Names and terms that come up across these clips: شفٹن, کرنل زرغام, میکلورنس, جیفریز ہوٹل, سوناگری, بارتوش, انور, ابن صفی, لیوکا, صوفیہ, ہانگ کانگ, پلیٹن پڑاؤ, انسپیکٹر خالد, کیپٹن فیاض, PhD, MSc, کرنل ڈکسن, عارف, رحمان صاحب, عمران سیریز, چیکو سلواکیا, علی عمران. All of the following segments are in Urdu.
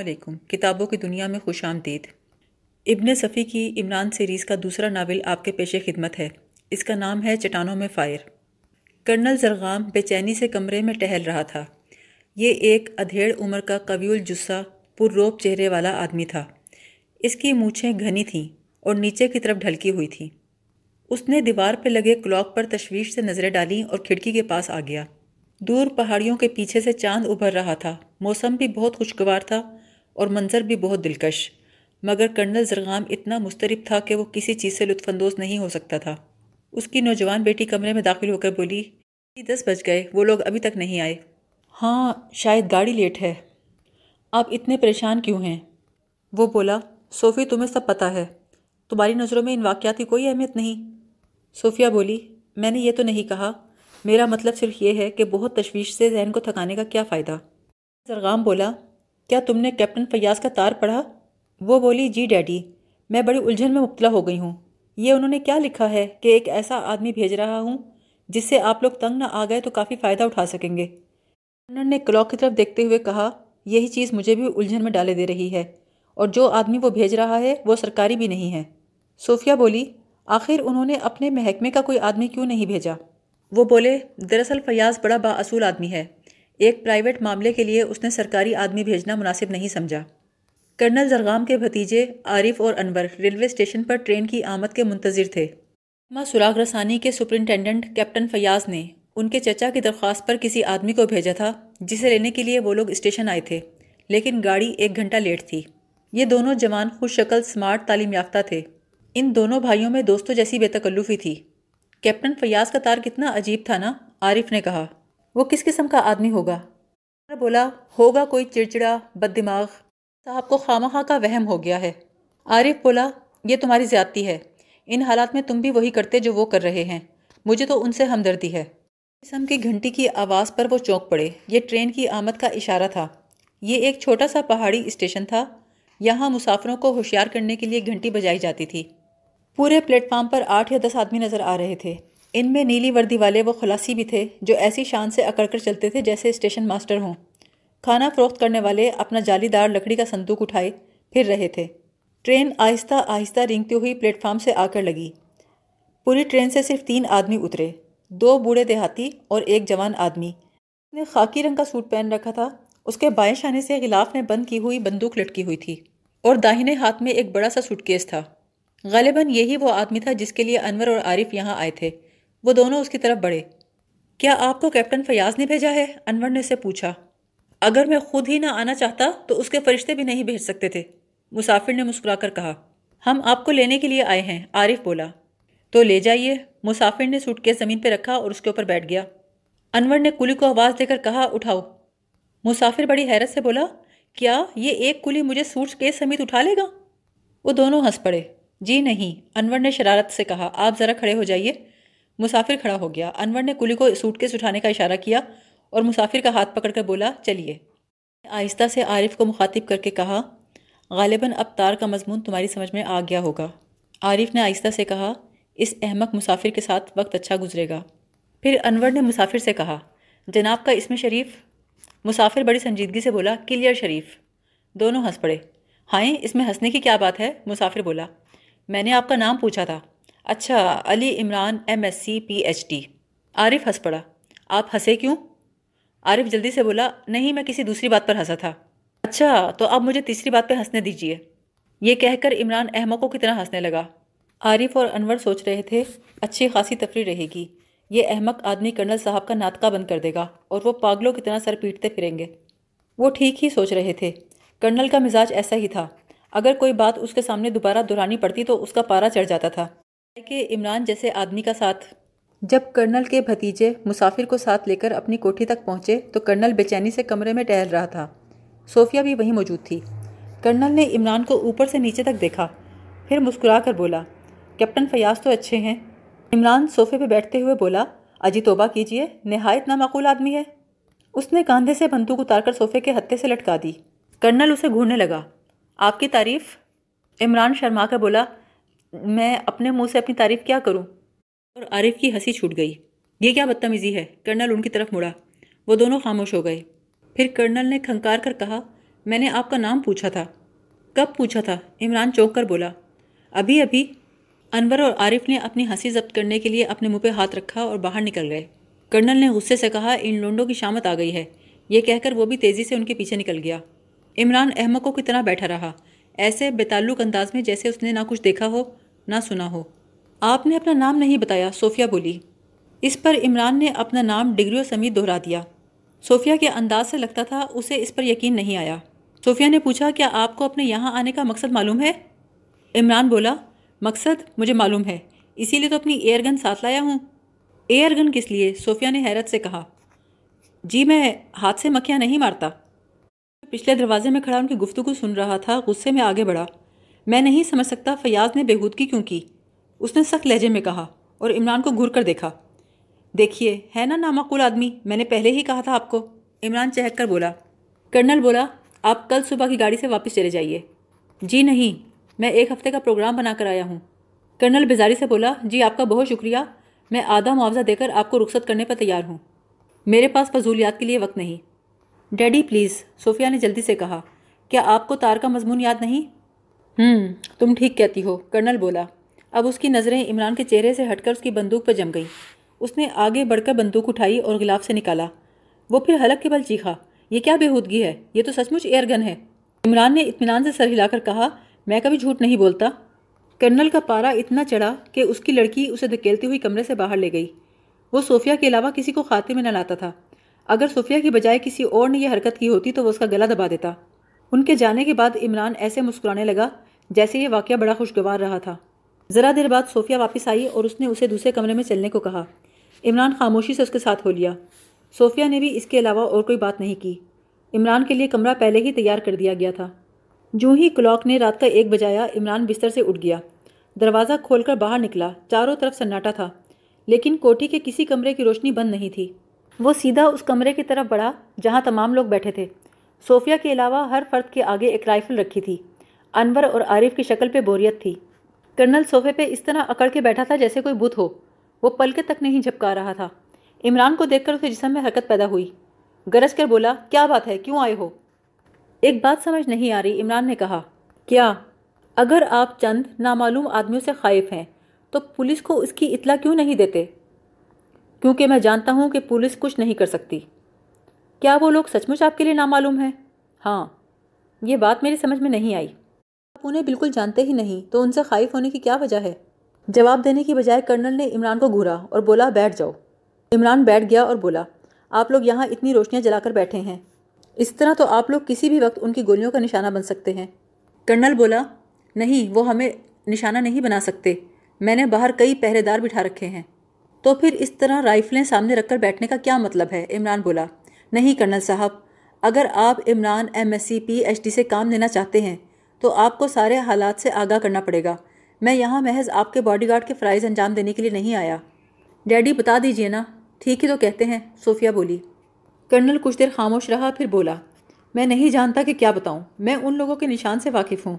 علیکم، کتابوں کی دنیا میں خوش آمدید۔ ابن صفی کی عمران سیریز کا دوسرا ناول آپ کے پیش خدمت ہے۔ اس کا نام ہے چٹانوں میں فائر۔ کرنل زرغام بے چینی سے کمرے میں ٹہل رہا تھا۔ یہ ایک ادھیڑ عمر کا قوی الجثہ پر روب چہرے والا آدمی تھا۔ اس کی مونچھیں گھنی تھیں اور نیچے کی طرف ڈھلکی ہوئی تھیں۔ اس نے دیوار پہ لگے کلاک پر تشویش سے نظریں ڈالیں اور کھڑکی کے پاس آ گیا۔ دور پہاڑیوں کے پیچھے سے چاند ابھر رہا تھا۔ موسم بھی بہت خوشگوار تھا اور منظر بھی بہت دلکش، مگر کرنل زرغام اتنا مضطرب تھا کہ وہ کسی چیز سے لطف اندوز نہیں ہو سکتا تھا۔ اس کی نوجوان بیٹی کمرے میں داخل ہو کر بولی، 10 بج گئے، وہ لوگ ابھی تک نہیں آئے۔ ہاں، شاید گاڑی لیٹ ہے۔ آپ اتنے پریشان کیوں ہیں؟ وہ بولا، صوفی تمہیں سب پتہ ہے، تمہاری نظروں میں ان واقعات کی کوئی اہمیت نہیں۔ صوفیہ بولی، میں نے یہ تو نہیں کہا، میرا مطلب صرف یہ ہے کہ بہت تشویش سے ذہن کو تھکانے کا کیا فائدہ۔ زرغام بولا، کیا تم نے کیپٹن فیاض کا تار پڑھا؟ وہ بولی، جی ڈیڈی، میں بڑی الجھن میں مبتلا ہو گئی ہوں۔ یہ انہوں نے کیا لکھا ہے کہ ایک ایسا آدمی بھیج رہا ہوں جس سے آپ لوگ تنگ نہ آ گئے تو کافی فائدہ اٹھا سکیں گے۔ کرنل نے کلاک کی طرف دیکھتے ہوئے کہا، یہی چیز مجھے بھی الجھن میں ڈالے دے رہی ہے، اور جو آدمی وہ بھیج رہا ہے وہ سرکاری بھی نہیں ہے۔ صوفیہ بولی، آخر انہوں نے اپنے محکمے کا کوئی آدمی کیوں نہیں بھیجا؟ وہ بولے، دراصل فیاض بڑا بااصول آدمی ہے، ایک پرائیویٹ معاملے کے لیے اس نے سرکاری آدمی بھیجنا مناسب نہیں سمجھا۔ کرنل زرغام کے بھتیجے عارف اور انور ریلوے اسٹیشن پر ٹرین کی آمد کے منتظر تھے۔ محکمہ سراغ رسانی کے سپرنٹینڈنٹ کیپٹن فیاض نے ان کے چچا کی درخواست پر کسی آدمی کو بھیجا تھا جسے لینے کے لیے وہ لوگ اسٹیشن آئے تھے، لیکن گاڑی 1 گھنٹہ لیٹ تھی۔ یہ دونوں جوان خوش شکل سمارٹ تعلیم یافتہ تھے۔ ان دونوں بھائیوں میں دوستوں جیسی بے تکلفی تھی۔ کیپٹن فیاض کا تار کتنا عجیب تھا نا، عارف نے کہا۔ وہ کس قسم کا آدمی ہوگا؟ بولا، ہوگا کوئی چڑچڑا بد دماغ، صاحب کو خامخواہ کا وہم ہو گیا ہے۔ عارف بولا، یہ تمہاری زیادتی ہے، ان حالات میں تم بھی وہی کرتے جو وہ کر رہے ہیں، مجھے تو ان سے ہمدردی ہے۔ قسم کی گھنٹی کی آواز پر وہ چونک پڑے۔ یہ ٹرین کی آمد کا اشارہ تھا۔ یہ ایک چھوٹا سا پہاڑی اسٹیشن تھا، یہاں مسافروں کو ہوشیار کرنے کے لیے گھنٹی بجائی جاتی تھی۔ پورے پلیٹ فارم پر 8 یا 10 آدمی نظر آ رہے تھے۔ ان میں نیلی وردی والے وہ خلاصی بھی تھے جو ایسی شان سے اکڑ کر چلتے تھے جیسے اسٹیشن ماسٹر ہوں۔ کھانا فروخت کرنے والے اپنا جالی دار لکڑی کا صندوق اٹھائے پھر رہے تھے۔ ٹرین آہستہ آہستہ رینگتی ہوئی پلیٹ فارم سے آ کر لگی۔ پوری ٹرین سے صرف 3 آدمی اترے، 2 بوڑھے دیہاتی اور ایک جوان آدمی۔ اس نے خاکی رنگ کا سوٹ پہن رکھا تھا، اس کے بائیں شانے سے غلاف میں بند کی ہوئی بندوق لٹکی ہوئی تھی اور داہنے ہاتھ میں ایک بڑا سا سوٹ کیس تھا۔ غالباً یہی وہ آدمی تھا جس کے لیے انور اور عارف یہاں آئے تھے۔ وہ دونوں اس کی طرف بڑھے۔ کیا آپ کو کیپٹن فیاض نے بھیجا ہے؟ انور نے اسے پوچھا۔ اگر میں خود ہی نہ آنا چاہتا تو اس کے فرشتے بھی نہیں بھیج سکتے تھے، مسافر نے مسکرا کر کہا۔ ہم آپ کو لینے کے لیے آئے ہیں، عارف بولا۔ تو لے جائیے، مسافر نے سوٹ کیس زمین پہ رکھا اور اس کے اوپر بیٹھ گیا۔ انور نے کلی کو آواز دے کر کہا، اٹھاؤ۔ مسافر بڑی حیرت سے بولا، کیا یہ ایک کلی مجھے سوٹ کیس سمیت اٹھا لے گا؟ وہ دونوں ہنس پڑے۔ جی نہیں، انور نے شرارت سے کہا، آپ ذرا کھڑے ہو جائیے۔ مسافر کھڑا ہو گیا۔ انور نے کلی کو سوٹ کیس اٹھانے کا اشارہ کیا اور مسافر کا ہاتھ پکڑ کر بولا، چلیے۔ آہستہ سے عارف کو مخاطب کر کے کہا، غالباً اب تار کا مضمون تمہاری سمجھ میں آ گیا ہوگا۔ عارف نے آہستہ سے کہا، اس احمق مسافر کے ساتھ وقت اچھا گزرے گا۔ پھر انور نے مسافر سے کہا، جناب کا اس میں شریف؟ مسافر بڑی سنجیدگی سے بولا، کلیئر شریف۔ دونوں ہنس پڑے۔ ہائیں، اس میں ہنسنے کی کیا بات ہے؟ مسافر بولا، میں نے آپ کا نام پوچھا تھا۔ اچھا، علی عمران، MSc PhD۔ عارف ہنس پڑا۔ آپ ہنسے کیوں؟ عارف جلدی سے بولا، نہیں، میں کسی دوسری بات پر ہنسا تھا۔ اچھا، تو اب مجھے تیسری بات پہ ہنسنے دیجیے، یہ کہہ کر عمران احمقوں کی طرح ہنسنے لگا۔ عارف اور انور سوچ رہے تھے، اچھی خاصی تفریح رہے گی، یہ احمق آدمی کرنل صاحب کا ناطقہ بند کر دے گا اور وہ پاگلوں کی طرح سر پیٹتے پھریں گے۔ وہ ٹھیک ہی سوچ رہے تھے، کرنل کا مزاج ایسا ہی تھا، اگر کوئی بات اس کے سامنے دوبارہ دہرانی پڑتی تو اس کا پارا چڑھ جاتا تھا کہ عمران جیسے آدمی کا ساتھ۔ جب کرنل کے بھتیجے مسافر کو ساتھ لے کر اپنی کوٹھی تک پہنچے تو کرنل بے چینی سے کمرے میں ٹہل رہا تھا۔ صوفیہ بھی وہیں موجود تھی۔ کرنل نے عمران کو اوپر سے نیچے تک دیکھا، پھر مسکرا کر بولا، کیپٹن فیاض تو اچھے ہیں۔ عمران صوفے پہ بیٹھتے ہوئے بولا، اجی توبہ کیجیے، نہایت نامعقول آدمی ہے۔ اس نے کاندھے سے بندوق اتار کر صوفے کے ہتھے سے لٹکا دی۔ کرنل اسے گھورنے لگا۔ آپ کی تعریف؟ عمران شرما کر بولا، میں اپنے منہ سے اپنی تعریف کیا کروں؟ اور عارف کی ہنسی چھوٹ گئی۔ یہ کیا بدتمیزی ہے؟ کرنل ان کی طرف مڑا۔ وہ دونوں خاموش ہو گئے۔ پھر کرنل نے کھنکار کر کہا، میں نے آپ کا نام پوچھا تھا۔ کب پوچھا تھا؟ عمران چونک کر بولا۔ ابھی ابھی۔ انور اور عارف نے اپنی ہنسی ضبط کرنے کے لیے اپنے منہ پہ ہاتھ رکھا اور باہر نکل گئے۔ کرنل نے غصے سے کہا، ان لونڈوں کی شامت آ گئی ہے۔ یہ کہہ کر وہ بھی تیزی سے ان کے پیچھے نکل گیا۔ عمران احمقوں کی طرح بیٹھا رہا، ایسے بے تعلق انداز میں جیسے اس نے نہ کچھ دیکھا ہو نہ سنا ہو۔ آپ نے اپنا نام نہیں بتایا، صوفیہ بولی۔ اس پر عمران نے اپنا نام ڈگریوں سمیت دہرا دیا۔ صوفیہ کے انداز سے لگتا تھا اسے اس پر یقین نہیں آیا۔ صوفیہ نے پوچھا، کیا آپ کو اپنے یہاں آنے کا مقصد معلوم ہے؟ عمران بولا، مقصد مجھے معلوم ہے، اسی لیے تو اپنی ایئر گن ساتھ لایا ہوں۔ ایئر گن کس لیے؟ صوفیہ نے حیرت سے کہا۔ جی، میں ہاتھ سے مکھیاں نہیں مارتا۔ پچھلے دروازے میں کھڑا ان کی گفتگو سن رہا تھا، غصے میں آگے بڑھا۔ میں نہیں سمجھ سکتا فیاض نے بےہودگی کیوں کی، اس نے سخت لہجے میں کہا اور عمران کو گھور کر دیکھا۔ دیکھیے، ہے نا نامعقول آدمی، میں نے پہلے ہی کہا تھا آپ کو، عمران چہک کر بولا۔ کرنل بولا، آپ کل صبح کی گاڑی سے واپس چلے جائیے۔ جی نہیں، میں ایک ہفتے کا پروگرام بنا کر آیا ہوں، کرنل بیزاری سے بولا۔ جی آپ کا بہت شکریہ، میں آدھا معاوضہ دے کر آپ کو رخصت کرنے پر تیار ہوں، میرے پاس فضولیات کے لیے وقت نہیں۔ ڈیڈی پلیز، صوفیہ نے جلدی سے کہا، کیا آپ کو تار کا مضمون یاد نہیں؟ تم ٹھیک کہتی ہو، کرنل بولا۔ اب اس کی نظریں عمران کے چہرے سے ہٹ کر اس کی بندوق پر جم گئیں۔ اس نے آگے بڑھ کر بندوق اٹھائی اور غلاف سے نکالا۔ وہ پھر حلق کے بل چیخا، یہ کیا بےہودگی ہے، یہ تو سچ مچ ایئر گن ہے۔ عمران نے اطمینان سے سر ہلا کر کہا، میں کبھی جھوٹ نہیں بولتا۔ کرنل کا پارا اتنا چڑھا کہ اس کی لڑکی اسے دھکیلتی ہوئی کمرے سے باہر لے گئی۔ وہ صوفیہ کے علاوہ کسی کو خاطر میں نہ لاتا تھا، اگر صوفیہ کی بجائے کسی اور نے یہ حرکت کی ہوتی تو وہ اس کا گلا دبا دیتا۔ ان کے جانے کے بعد عمران ایسے مسکرانے لگا جیسے یہ واقعہ بڑا خوشگوار رہا تھا۔ ذرا دیر بعد صوفیہ واپس آئی اور اس نے اسے دوسرے کمرے میں چلنے کو کہا۔ عمران خاموشی سے اس کے ساتھ ہو لیا۔ صوفیہ نے بھی اس کے علاوہ اور کوئی بات نہیں کی۔ عمران کے لیے کمرہ پہلے ہی تیار کر دیا گیا تھا۔ جوں ہی کلاک نے رات کا 1 بجایا، عمران بستر سے اٹھ گیا، دروازہ کھول کر باہر نکلا۔ چاروں طرف سناٹا تھا، لیکن کوٹھی کے کسی کمرے کی روشنی بند نہیں تھی۔ وہ سیدھا اس کمرے کی طرف بڑھا جہاں تمام لوگ بیٹھے تھے۔ صوفیہ کے علاوہ ہر فرد کے آگے ایک رائفل رکھی تھی۔ انور اور عارف کی شکل پہ بوریت تھی۔ کرنل صوفے پہ اس طرح اکڑ کے بیٹھا تھا جیسے کوئی بت ہو، وہ پلکیں تک نہیں جھپکا رہا تھا۔ عمران کو دیکھ کر اسے جسم میں حرکت پیدا ہوئی، گرج کر بولا، کیا بات ہے، کیوں آئے ہو؟ ایک بات سمجھ نہیں آ رہی، عمران نے کہا۔ کیا؟ اگر آپ چند نامعلوم آدمیوں سے خائف ہیں تو پولیس کو اس کی اطلاع کیوں نہیں دیتے؟ کیونکہ میں جانتا ہوں کہ پولیس کچھ نہیں کر سکتی۔ کیا وہ لوگ سچ مچ آپ کے لیے نامعلوم ہیں؟ ہاں، یہ بات میری سمجھ میں نہیں آئی۔ آپ انہیں بالکل جانتے ہی نہیں تو ان سے خائف ہونے کی کیا وجہ ہے؟ جواب دینے کی بجائے کرنل نے عمران کو گھورا اور بولا، بیٹھ جاؤ۔ عمران بیٹھ گیا اور بولا، آپ لوگ یہاں اتنی روشنیاں جلا کر بیٹھے ہیں، اس طرح تو آپ لوگ کسی بھی وقت ان کی گولیوں کا نشانہ بن سکتے ہیں۔ کرنل بولا، نہیں، وہ ہمیں نشانہ نہیں بنا سکتے، میں نے باہر کئی پہرے دار بٹھا رکھے ہیں۔ تو پھر اس طرح رائفلیں سامنے رکھ کر بیٹھنے کا کیا مطلب ہے؟ عمران بولا۔ نہیں کرنل صاحب، اگر آپ عمران MSC PhD سے کام لینا چاہتے ہیں تو آپ کو سارے حالات سے آگاہ کرنا پڑے گا۔ میں یہاں محض آپ کے باڈی گارڈ کے فرائض انجام دینے کے لیے نہیں آیا۔ ڈیڈی بتا دیجیے نا، ٹھیک ہی تو کہتے ہیں، صوفیہ بولی۔ کرنل کچھ دیر خاموش رہا، پھر بولا، میں نہیں جانتا کہ کیا بتاؤں، میں ان لوگوں کے نشان سے واقف ہوں۔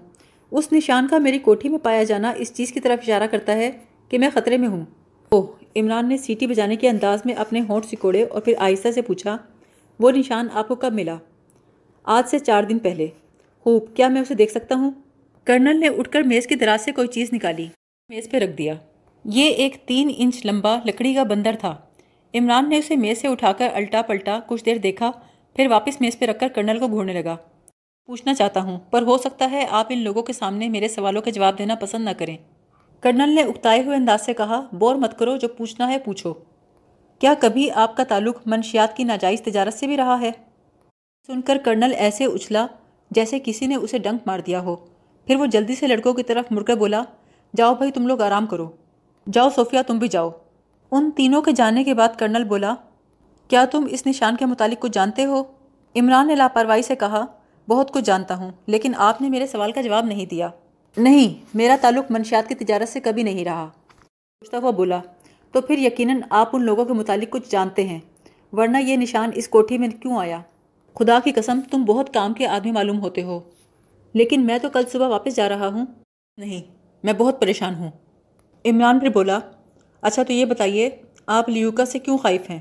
اس نشان کا میری کوٹھی میں پایا جانا اس چیز کی طرف اشارہ کرتا ہے کہ میں خطرے میں ہوں۔ اوہ، عمران نے سیٹی بجانے کے انداز میں اپنے ہونٹ سکوڑے اور پھر آہستہ سے پوچھا، وہ نشان آپ کو کب ملا؟ آج سے 4 دن پہلے۔ خوب، کیا میں اسے دیکھ سکتا ہوں؟ کرنل نے اٹھ کر میز کی دراز سے کوئی چیز نکالی، میز پہ رکھ دیا۔ یہ ایک 3 انچ لمبا لکڑی کا بندر تھا۔ عمران نے اسے میز سے اٹھا کر الٹا پلٹا کچھ دیر دیکھا، پھر واپس میز پہ رکھ کر کرنل کو گھورنے لگا۔ پوچھنا چاہتا ہوں، پر ہو سکتا ہے آپ ان لوگوں کے سامنے میرے سوالوں کے جواب دینا پسند نہ کریں، کرنل نے اکتائے ہوئے انداز سے کہا۔ بور مت کرو، جو پوچھنا ہے پوچھو۔ کیا کبھی آپ کا تعلق منشیات کی ناجائز تجارت سے بھی رہا ہے؟ سن کر کرنل ایسے اچھلا جیسے کسی نے اسے ڈنک مار دیا ہو۔ پھر وہ جلدی سے لڑکوں کی طرف مڑ کر بولا، جاؤ بھائی، تم لوگ آرام کرو، جاؤ صوفیہ تم بھی جاؤ۔ ان تینوں کے جانے کے بعد کرنل بولا، کیا تم اس نشان کے متعلق کچھ جانتے ہو؟ عمران نے لاپرواہی سے کہا، بہت کچھ جانتا ہوں، لیکن آپ نے میرے سوال کا جواب نہیں دیا۔ نہیں، میرا تعلق منشیات کی تجارت سے کبھی نہیں رہا، پوچھتا ہوا بولا۔ تو پھر یقیناً آپ ان لوگوں کے متعلق کچھ جانتے ہیں، ورنہ یہ نشان اس کوٹھی میں کیوں آیا؟ خدا کی قسم، تم بہت کام کے آدمی معلوم ہوتے ہو، لیکن میں تو کل صبح واپس جا رہا ہوں۔ نہیں، میں بہت پریشان ہوں، عمران پھر بولا۔ اچھا تو یہ بتائیے، آپ لیوکا سے کیوں خائف ہیں؟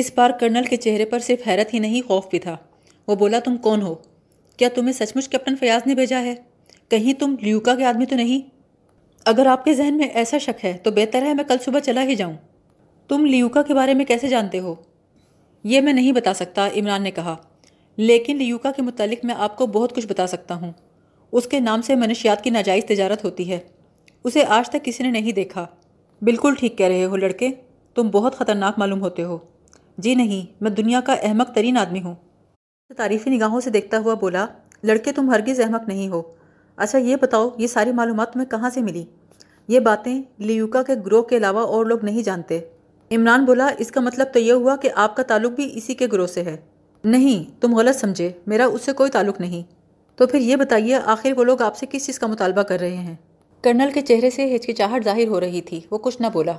اس بار کرنل کے چہرے پر صرف حیرت ہی نہیں، خوف بھی تھا۔ وہ بولا، تم کون ہو؟ کیا تمہیں سچ مچ کیپٹن فیاض نے بھیجا ہے؟ کہیں تم لیوکا کے آدمی تو نہیں؟ اگر آپ کے ذہن میں ایسا شک ہے تو بہتر ہے میں کل صبح چلا ہی جاؤں۔ تم لیوکا کے بارے میں کیسے جانتے ہو؟ یہ میں نہیں بتا سکتا، عمران نے کہا، لیکن لیوکا کے متعلق میں آپ کو بہت کچھ بتا سکتا ہوں۔ اس کے نام سے منشیات کی ناجائز تجارت ہوتی ہے، اسے آج تک کسی نے نہیں دیکھا۔ بالکل ٹھیک کہہ رہے ہو لڑکے، تم بہت خطرناک معلوم ہوتے ہو۔ جی نہیں، میں دنیا کا احمق ترین آدمی ہوں، تعریفی نگاہوں سے دیکھتا ہوا بولا۔ لڑکے تم ہرگز احمق نہیں ہو۔ اچھا یہ بتاؤ، یہ ساری معلومات تمہیں کہاں سے ملی؟ یہ باتیں لیوکا کے گروہ کے علاوہ اور لوگ نہیں جانتے، عمران بولا۔ اس کا مطلب تو یہ ہوا کہ آپ کا تعلق بھی اسی کے گروہ سے ہے۔ نہیں، تم غلط سمجھے، میرا اس سے کوئی تعلق نہیں۔ تو پھر یہ بتائیے، آخر وہ لوگ آپ سے کس چیز کا مطالبہ کر رہے ہیں؟ کرنل کے چہرے سے ہچکچاہٹ ظاہر ہو رہی تھی، وہ کچھ نہ بولا۔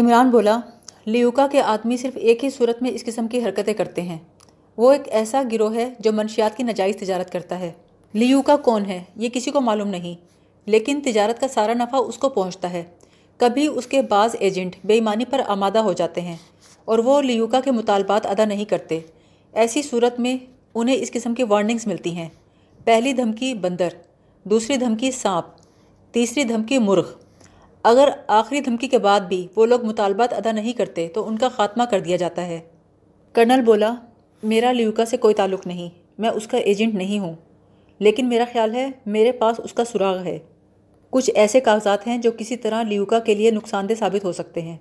عمران بولا، لیوکا کے آدمی صرف ایک ہی صورت میں اس قسم کی حرکتیں کرتے ہیں، وہ ایک ایسا گروہ ہے جو منشیات کی ناجائز تجارت کرتا ہے۔ لیوکا کون ہے یہ کسی کو معلوم نہیں، لیکن تجارت کا سارا نفع اس کو پہنچتا ہے۔ کبھی اس کے بعض ایجنٹ بے ایمانی پر آمادہ ہو جاتے ہیں اور وہ لیوکا کے مطالبات ادا نہیں کرتے۔ ایسی صورت میں انہیں اس قسم کی وارننگز ملتی ہیں، پہلی دھمکی بندر، دوسری دھمکی سانپ، تیسری دھمکی مرغ۔ اگر آخری دھمکی کے بعد بھی وہ لوگ مطالبات ادا نہیں کرتے تو ان کا خاتمہ کر دیا جاتا ہے۔ کرنل بولا، میرا لیوکا سے کوئی تعلق نہیں، میں اس کا ایجنٹ نہیں ہوں، لیکن میرا خیال ہے میرے پاس اس کا سراغ ہے۔ کچھ ایسے کاغذات ہیں جو کسی طرح لیوکا کے لیے نقصان دہ ثابت ہو سکتے ہیں۔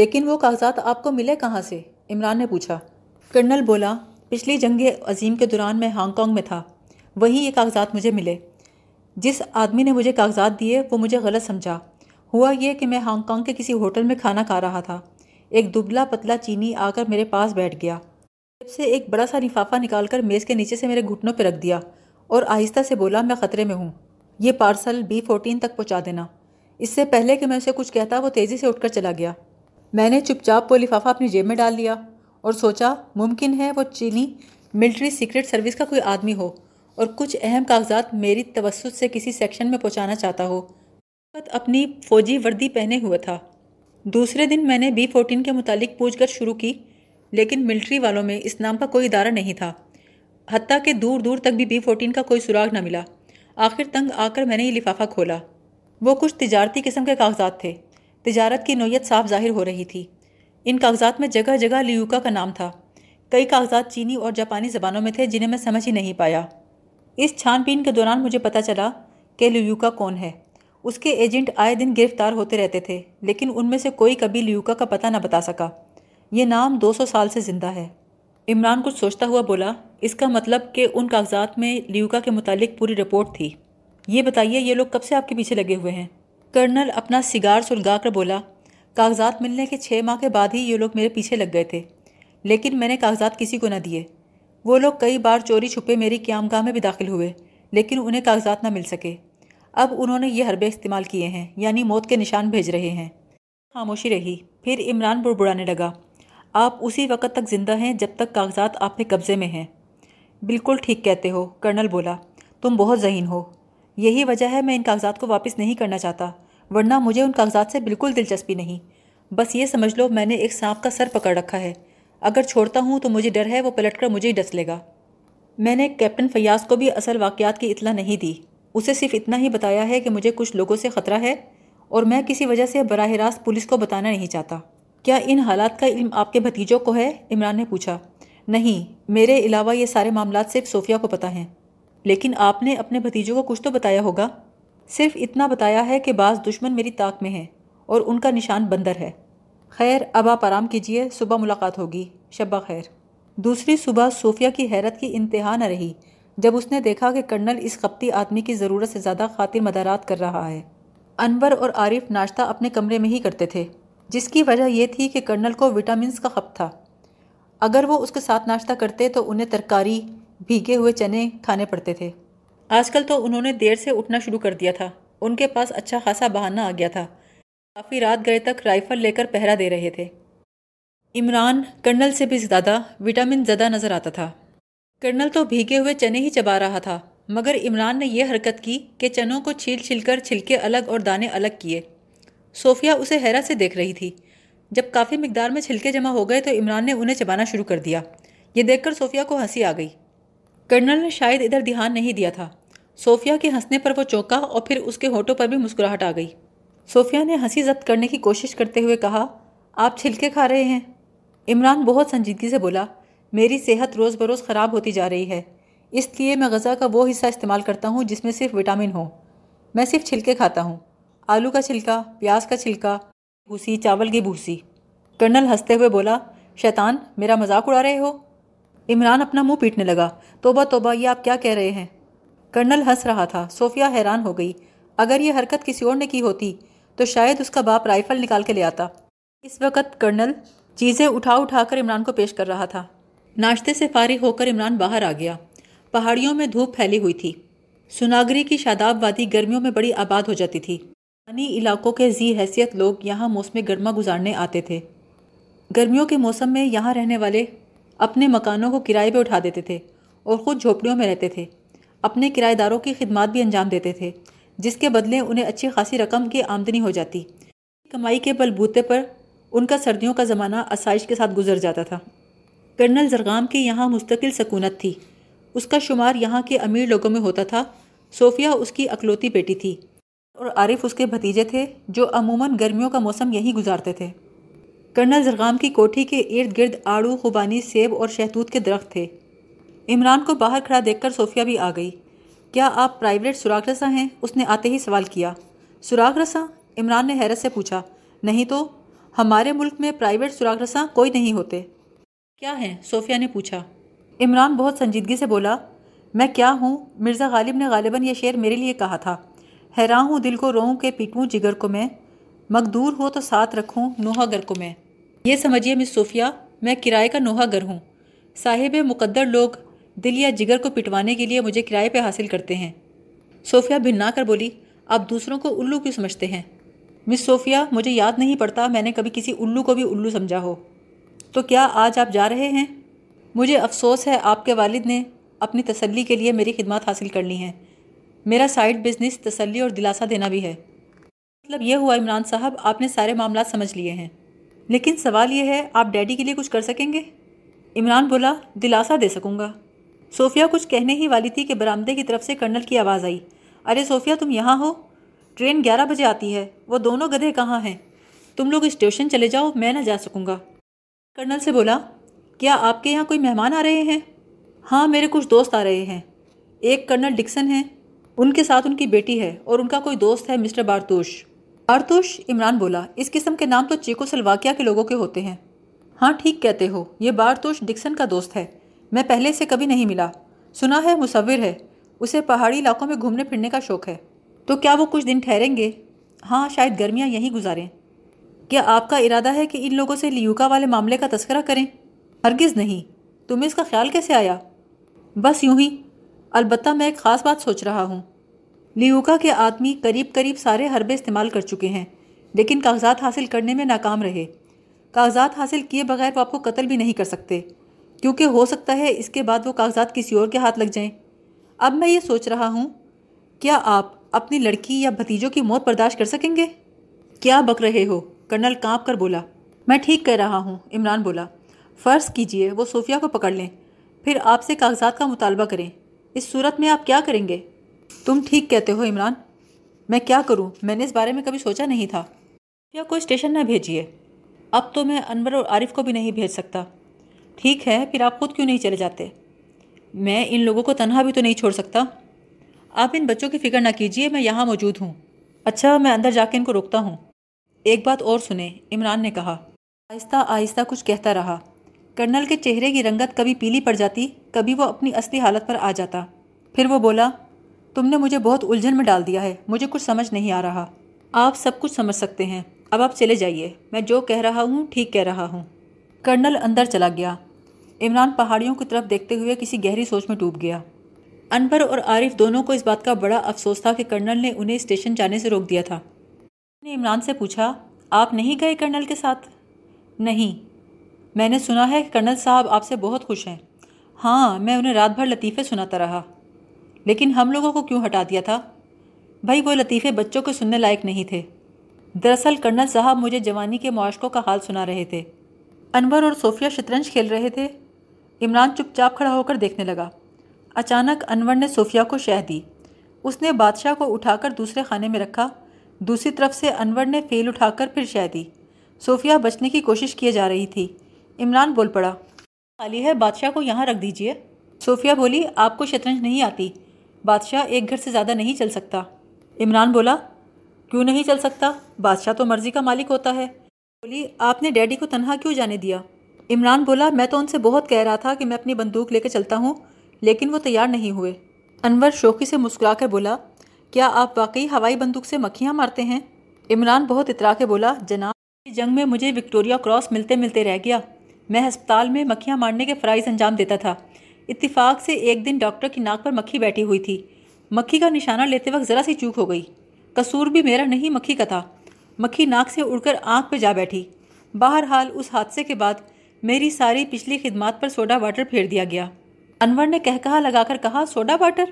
لیکن وہ کاغذات آپ کو ملے کہاں سے؟ عمران نے پوچھا۔ کرنل بولا، پچھلی جنگ عظیم کے دوران میں ہانگ کانگ میں تھا، وہیں یہ کاغذات مجھے ملے۔ جس آدمی نے مجھے کاغذات دیے وہ مجھے غلط سمجھا۔ ہوا یہ کہ میں ہانگ کانگ کے کسی ہوٹل میں کھانا کھا رہا تھا، ایک دبلا پتلا چینی آ کر میرے پاس بیٹھ گیا، سے ایک بڑا سا لفافہ نکال کر میز کے نیچے سے میرے گھٹنوں پہ رکھ دیا اور آہستہ سے بولا، میں خطرے میں ہوں، یہ پارسل B14 تک پہنچا دینا۔ اس سے پہلے کہ میں اسے کچھ کہتا وہ تیزی سے اٹھ کر چلا گیا۔ میں نے چپ چاپ وہ لفافہ اپنی جیب میں ڈال لیا اور سوچا ممکن ہے وہ چینی ملٹری سیکرٹ سروس کا کوئی آدمی ہو اور کچھ اہم کاغذات میری توسط سے کسی سیکشن میں پہنچانا چاہتا ہو۔ اپنی فوجی وردی پہنے ہوا تھا۔ دوسرے دن میں نے B14 کے متعلق پوچھ گچھ شروع کی، لیکن ملٹری والوں میں اس نام کا کوئی ادارہ نہیں تھا، حتیٰ کہ دور دور تک بھی B14 کا کوئی سراغ نہ ملا۔ آخر تنگ آ کر میں نے یہ لفافہ کھولا، وہ کچھ تجارتی قسم کے کاغذات تھے۔ تجارت کی نوعیت صاف ظاہر ہو رہی تھی، ان کاغذات میں جگہ جگہ لیوکا کا نام تھا، کئی کاغذات چینی اور جاپانی زبانوں میں تھے جنہیں میں سمجھ ہی نہیں پایا۔ اس چھان بین کے دوران مجھے پتہ چلا کہ لیوکا کون ہے۔ اس کے ایجنٹ آئے دن گرفتار ہوتے رہتے تھے، لیکن ان میں سے کوئی کبھی لیوکا کا پتہ نہ بتا سکا۔ یہ نام 200 سال سے زندہ ہے۔ عمران کچھ سوچتا ہوا بولا، اس کا مطلب کہ ان کاغذات میں لیوکا کے متعلق پوری رپورٹ تھی۔ یہ بتائیے یہ لوگ کب سے آپ کے پیچھے لگے ہوئے ہیں؟ کرنل اپنا سگار سلگا کر بولا، کاغذات ملنے کے 6 ماہ کے بعد ہی یہ لوگ میرے پیچھے لگ گئے تھے، لیکن میں نے کاغذات کسی کو نہ دیے۔ وہ لوگ کئی بار چوری چھپے میری قیام گاہ میں بھی داخل ہوئے، لیکن انہیں کاغذات نہ مل سکے۔ اب انہوں نے یہ حربے استعمال کیے ہیں، یعنی موت کے نشان بھیج رہے ہیں۔ خاموشی رہی، پھر عمران بڑبڑانے لگا، آپ اسی وقت تک زندہ ہیں جب تک کاغذات آپ کے قبضے میں ہیں۔ بالکل ٹھیک کہتے ہو، کرنل بولا، تم بہت ذہین ہو۔ یہی وجہ ہے میں ان کاغذات کو واپس نہیں کرنا چاہتا، ورنہ مجھے ان کاغذات سے بالکل دلچسپی نہیں۔ بس یہ سمجھ لو میں نے ایک سانپ کا سر پکڑ رکھا ہے، اگر چھوڑتا ہوں تو مجھے ڈر ہے وہ پلٹ کر مجھے ہی ڈس لے گا۔ میں نے کیپٹن فیاض کو بھی اصل واقعات کی اطلاع نہیں دی، اسے صرف اتنا ہی بتایا ہے کہ مجھے کچھ لوگوں سے خطرہ ہے اور میں کسی وجہ سے براہ راست پولیس کو بتانا نہیں چاہتا۔ کیا ان حالات کا علم آپ کے بھتیجوں کو ہے؟ عمران نے پوچھا۔ نہیں، میرے علاوہ یہ سارے معاملات صرف صوفیہ کو پتہ ہیں۔ لیکن آپ نے اپنے بھتیجوں کو کچھ تو بتایا ہوگا؟ صرف اتنا بتایا ہے کہ بعض دشمن میری طاق میں ہیں اور ان کا نشان بندر ہے۔ خیر، اب آپ آرام کیجئے، صبح ملاقات ہوگی، شب خیر۔ دوسری صبح صوفیہ کی حیرت کی انتہا نہ رہی جب اس نے دیکھا کہ کرنل اس خبتی آدمی کی ضرورت سے زیادہ خاطر مدارات کر رہا ہے۔ انور اور عارف ناشتہ اپنے کمرے میں ہی کرتے تھے، جس کی وجہ یہ تھی کہ کرنل کو وٹامنس کا خپ تھا۔ اگر وہ اس کے ساتھ ناشتہ کرتے تو انہیں ترکاری، بھیگے ہوئے چنے کھانے پڑتے تھے۔ آج کل تو انہوں نے دیر سے اٹھنا شروع کر دیا تھا، ان کے پاس اچھا خاصا بہانہ آ گیا تھا۔ کافی رات گئے تک رائفل لے کر پہرا دے رہے تھے۔ عمران کرنل سے بھی زیادہ وٹامن زدہ نظر آتا تھا۔ کرنل تو بھیگے ہوئے چنے ہی چبا رہا تھا، مگر عمران نے یہ حرکت کی کہ چنوں کو چھیل چھیل کر چھلکے الگ اور دانے الگ کیے۔ صوفیہ اسے حیرت سے دیکھ رہی تھی۔ جب کافی مقدار میں چھلکے جمع ہو گئے تو عمران نے انہیں چبانا شروع کر دیا۔ یہ دیکھ کر صوفیہ کو ہنسی آ گئی۔ کرنل نے شاید ادھر دھیان نہیں دیا تھا۔ صوفیہ کے ہنسنے پر وہ چونکا اور پھر اس کے ہونٹوں پر بھی مسکراہٹ آ گئی۔ صوفیہ نے ہنسی ضبط کرنے کی کوشش کرتے ہوئے کہا، آپ چھلکے کھا رہے ہیں؟ عمران بہت سنجیدگی سے بولا، میری صحت روز بروز خراب ہوتی جا رہی ہے، اس لیے میں غذا کا وہ حصہ استعمال کرتا ہوں جس میں صرف وٹامن ہو۔ میں صرف چھلکے کھاتا ہوں، آلو کا چھلکا، پیاز کا چھلکا، بھوسی، چاول کی بھوسی۔ کرنل ہنستے ہوئے بولا، شیطان، میرا مذاق اڑا رہے ہو؟ عمران اپنا منہ پیٹنے لگا، توبہ توبہ، یہ آپ کیا کہہ رہے ہیں؟ کرنل ہنس رہا تھا۔ صوفیہ حیران ہو گئی، اگر یہ حرکت کسی اور نے کی ہوتی تو شاید اس کا باپ رائفل نکال کے لے آتا۔ اس وقت کرنل چیزیں اٹھا اٹھا کر عمران کو پیش کر رہا تھا۔ ناشتے سے فارغ ہو کر عمران باہر آ گیا۔ پہاڑیوں میں دھوپ پھیلی ہوئی تھی۔ سوناگری کی شاداب وادی گرمیوں میں بڑی آباد ہو جاتی تھی۔ پانی علاقوں کے ذی حیثیت لوگ یہاں موسم گرما گزارنے آتے تھے۔ گرمیوں کے موسم میں یہاں رہنے والے اپنے مکانوں کو کرائے پہ اٹھا دیتے تھے اور خود جھوپڑیوں میں رہتے تھے۔ اپنے کرایہ داروں کی خدمات بھی انجام دیتے تھے، جس کے بدلے انہیں اچھی خاصی رقم کی آمدنی ہو جاتی۔ کمائی کے بلبوتے پر ان کا سردیوں کا زمانہ آسائش کے ساتھ گزر جاتا تھا۔ کرنل زرغام کی یہاں مستقل سکونت تھی۔ اس کا شمار یہاں کے امیر لوگوں میں ہوتا تھا۔ صوفیہ اس کی اکلوتی بیٹی تھی اور عارف اس کے بھتیجے تھے، جو عموماً گرمیوں کا موسم یہیں گزارتے تھے۔ کرنل زرغام کی کوٹھی کے ارد گرد آڑو، خوبانی، سیب اور شہتوت کے درخت تھے۔ عمران کو باہر کھڑا دیکھ کر صوفیہ بھی آ گئی۔ کیا آپ پرائیویٹ سراغ رساں ہیں؟ اس نے آتے ہی سوال کیا۔ سراغ رساں؟ عمران نے حیرت سے پوچھا۔ نہیں تو، ہمارے ملک میں پرائیویٹ سراغ رساں کوئی نہیں ہوتے۔ کیا ہیں؟ صوفیہ نے پوچھا۔ عمران بہت سنجیدگی سے بولا، میں کیا ہوں؟ مرزا غالب نے غالباً یہ شعر میرے لیے کہا تھا، حیران ہوں دل کو روں کہ پیٹوں جگر کو میں، مقدور ہو تو ساتھ رکھوں نوحہ گر کو میں۔ یہ سمجھیے مس صوفیہ، میں کرائے کا نوحہ گر ہوں۔ صاحب مقدر لوگ دل یا جگر کو پٹوانے کے لیے مجھے کرائے پہ حاصل کرتے ہیں۔ صوفیہ بھننا کر بولی، آپ دوسروں کو الو کیوں سمجھتے ہیں؟ مس صوفیہ، مجھے یاد نہیں پڑتا میں نے کبھی کسی الو کو بھی الو سمجھا ہو۔ تو کیا آج آپ جا رہے ہیں؟ مجھے افسوس ہے، آپ کے والد نے اپنی تسلی کے لیے میری خدمات حاصل کر لی ہیں۔ میرا سائیڈ بزنس تسلی اور دلاسا دینا بھی ہے۔ مطلب یہ ہوا عمران صاحب، آپ نے سارے معاملات سمجھ لیے ہیں، لیکن سوال یہ ہے، آپ ڈیڈی کے لیے کچھ کر سکیں گے؟ عمران بولا، دلاسا دے سکوں گا۔ صوفیہ کچھ کہنے ہی والی تھی کہ برآمدے کی طرف سے کرنل کی آواز آئی، ارے صوفیہ، تم یہاں ہو؟ ٹرین 11 بجے آتی ہے، وہ دونوں گدھے کہاں ہیں؟ تم لوگ اسٹیشن چلے جاؤ، میں نہ جا سکوں گا۔ کرنل سے بولا، کیا آپ کے یہاں کوئی مہمان آ رہے ہیں؟ ہاں، میرے کچھ دوست آ رہے ہیں، ایک کرنل ڈکسن ہیں، ان کے ساتھ ان کی بیٹی ہے، اور ان کا کوئی دوست ہے مسٹر بارتوش۔ بارتوش؟ عمران بولا، اس قسم کے نام تو چیکو سلواکیا کے لوگوں کے ہوتے ہیں۔ ہاں، ٹھیک کہتے ہو، یہ بارتوش ڈکسن کا دوست ہے، میں پہلے سے کبھی نہیں ملا، سنا ہے مصور ہے، اسے پہاڑی علاقوں میں گھومنے پھرنے کا شوق ہے۔ تو کیا وہ کچھ دن ٹھہریں گے؟ ہاں، شاید گرمیاں یہیں گزاریں۔ کیا آپ کا ارادہ ہے کہ ان لوگوں سے لیوکا والے معاملے کا تذکرہ کریں؟ ہرگز نہیں، تمہیں اس کا خیال کیسے آیا؟ بس یوں ہی، البتہ میں ایک خاص بات سوچ رہا ہوں۔ لیوکا کے آدمی قریب سارے حربے استعمال کر چکے ہیں، لیکن کاغذات حاصل کرنے میں ناکام رہے۔ کاغذات حاصل کیے بغیر وہ آپ کو قتل بھی نہیں کر سکتے، کیونکہ ہو سکتا ہے اس کے بعد وہ کاغذات کسی اور کے ہاتھ لگ جائیں۔ اب میں یہ سوچ رہا ہوں، کیا آپ اپنی لڑکی یا بھتیجوں کی موت برداشت کر سکیں گے؟ کیا بک رہے ہو؟ کرنل کانپ کر بولا۔ میں ٹھیک کہہ رہا ہوں، عمران بولا، فرض کیجئے وہ صوفیہ کو پکڑ لیں، پھر آپ سے کاغذات کا مطالبہ کریں، اس صورت میں آپ کیا کریں گے؟ تم ٹھیک کہتے ہو عمران، میں کیا کروں، میں نے اس بارے میں کبھی سوچا نہیں تھا۔ یا کوئی اسٹیشن نہ بھیجیے، اب تو میں انور اور عارف کو بھی نہیں بھیج سکتا۔ ٹھیک ہے، پھر آپ خود کیوں نہیں چلے جاتے؟ میں ان لوگوں کو تنہا بھی تو نہیں چھوڑ سکتا۔ آپ ان بچوں کی فکر نہ کیجیے، میں یہاں موجود ہوں۔ اچھا، میں اندر جا کے ان کو روکتا ہوں۔ ایک بات اور سنیں، عمران نے کہا۔ آہستہ آہستہ کچھ کہتا رہا۔ کرنل کے چہرے کی رنگت کبھی پیلی پڑ جاتی، کبھی وہ اپنی اصلی حالت پر آ جاتا۔ پھر وہ بولا، تم نے مجھے بہت الجھن میں ڈال دیا ہے، مجھے کچھ سمجھ نہیں آ رہا۔ آپ سب کچھ سمجھ سکتے ہیں، اب آپ چلے جائیے، میں جو کہہ رہا ہوں ٹھیک کہہ رہا ہوں۔ کرنل اندر چلا گیا۔ عمران پہاڑیوں کی طرف دیکھتے ہوئے کسی گہری سوچ میں ڈوب گیا۔ انور اور عارف دونوں کو اس بات کا بڑا افسوس تھا کہ کرنل نے انہیں اسٹیشن جانے سے روک دیا تھا۔ نے عمران سے پوچھا، آپ نہیں گئے کرنل کے ساتھ؟ نہیں، میں نے سنا ہے کہ کرنل صاحب آپ سے بہت خوش ہیں۔ ہاں، میں انہیں رات بھر لطیفے سناتا رہا، لیکن ہم لوگوں کو کیوں ہٹا دیا تھا؟ بھائی، وہ لطیفے بچوں کو سننے لائق نہیں تھے۔ دراصل کرنل صاحب مجھے جوانی کے معاشقوں کا حال سنا رہے تھے۔ انور اور صوفیہ شطرنج کھیل رہے تھے۔ عمران چپ چاپ کھڑا ہو کر دیکھنے لگا۔ اچانک انور نے صوفیہ کو شہ دی. اس نے بادشاہ کو اٹھا کر دوسرے خانے میں رکھا. دوسری طرف سے انور نے فیل اٹھا کر پھر شہ دی. صوفیہ بچنے کی کوشش کیے جا رہی تھی. عمران بول پڑا, خالی ہے, بادشاہ کو یہاں رکھ دیجئے. صوفیہ بولی, آپ کو شطرنج نہیں آتی, بادشاہ ایک گھر سے زیادہ نہیں چل سکتا. عمران بولا, کیوں نہیں چل سکتا, بادشاہ تو مرضی کا مالک ہوتا ہے. بولی, آپ نے ڈیڈی کو تنہا کیوں جانے دیا. عمران بولا, میں تو ان سے بہت کہہ رہا تھا کہ میں اپنی بندوق لے کے چلتا ہوں, لیکن وہ تیار نہیں ہوئے. انور شوخی سے مسکرا کر بولا, کیا آپ واقعی ہوائی بندوق سے مکھیاں مارتے ہیں. عمران بہت اترا کے بولا, جناب, جنگ میں مجھے وکٹوریا کراس ملتے ملتے رہ گیا. میں ہسپتال میں مکھیاں مارنے کے فرائض انجام دیتا تھا. اتفاق سے ایک دن ڈاکٹر کی ناک پر مکھی بیٹھی ہوئی تھی. مکھی کا نشانہ لیتے وقت ذرا سی چوک ہو گئی. قصور بھی میرا نہیں, مکھی کا تھا. مکھی ناک سے اڑ کر آنکھ پہ جا بیٹھی. بہرحال اس حادثے کے بعد میری ساری پچھلی خدمات پر سوڈا واٹر پھیر دیا گیا. انور نے کہکہا لگا کر کہا, سوڈا واٹر؟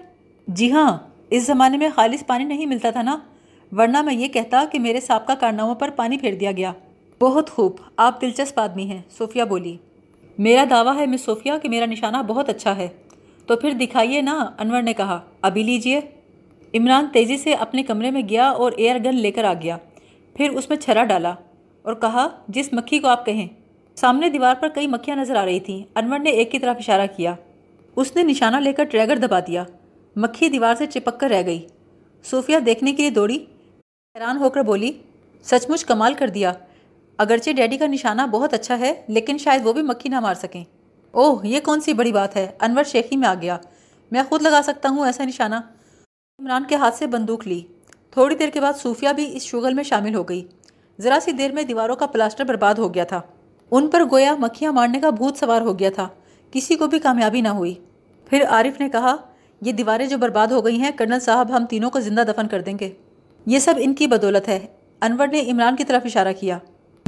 جی ہاں, اس زمانے میں خالص پانی نہیں ملتا تھا نا, ورنہ میں یہ کہتا کہ میرے سابقہ کارناموں پر پانی پھیر دیا گیا. بہت خوب, آپ دلچسپ آدمی ہیں, صوفیہ بولی. میرا دعویٰ ہے مس صوفیہ کہ میرا نشانہ بہت اچھا ہے. تو پھر دکھائیے نا, انور نے کہا. ابھی لیجئے. عمران تیزی سے اپنے کمرے میں گیا اور ایئر گن لے کر آ گیا. پھر اس میں چھرا ڈالا اور کہا, جس مکھی کو آپ کہیں. سامنے دیوار پر کئی مکھیاں نظر آ رہی تھیں. انور نے ایک کی طرف اشارہ کیا. اس نے نشانہ لے کر ٹریگر دبا دیا. مکھی دیوار سے چپک کر رہ گئی. صوفیہ دیکھنے کے لیے دوڑی. حیران ہو کر بولی, سچ مچ کمال کر دیا. اگرچہ ڈیڈی کا نشانہ بہت اچھا ہے, لیکن شاید وہ بھی مکھی نہ مار سکیں. اوہ, یہ کون سی بڑی بات ہے. انور شیخی میں آ گیا. میں خود لگا سکتا ہوں ایسا نشانہ. عمران کے ہاتھ سے بندوق لی. تھوڑی دیر کے بعد صوفیہ بھی اس شغل میں شامل ہو گئی. ذرا سی دیر میں دیواروں کا پلاسٹر برباد ہو گیا تھا. ان پر گویا مکھیاں مارنے کا بھوت سوار ہو گیا تھا. کسی کو بھی کامیابی نہ ہوئی. پھر عارف نے کہا, یہ دیواریں جو برباد ہو گئی ہیں, کرنل صاحب ہم تینوں کو زندہ دفن کر دیں گے. یہ سب ان کی بدولت ہے. انور نے عمران کی طرف اشارہ کیا.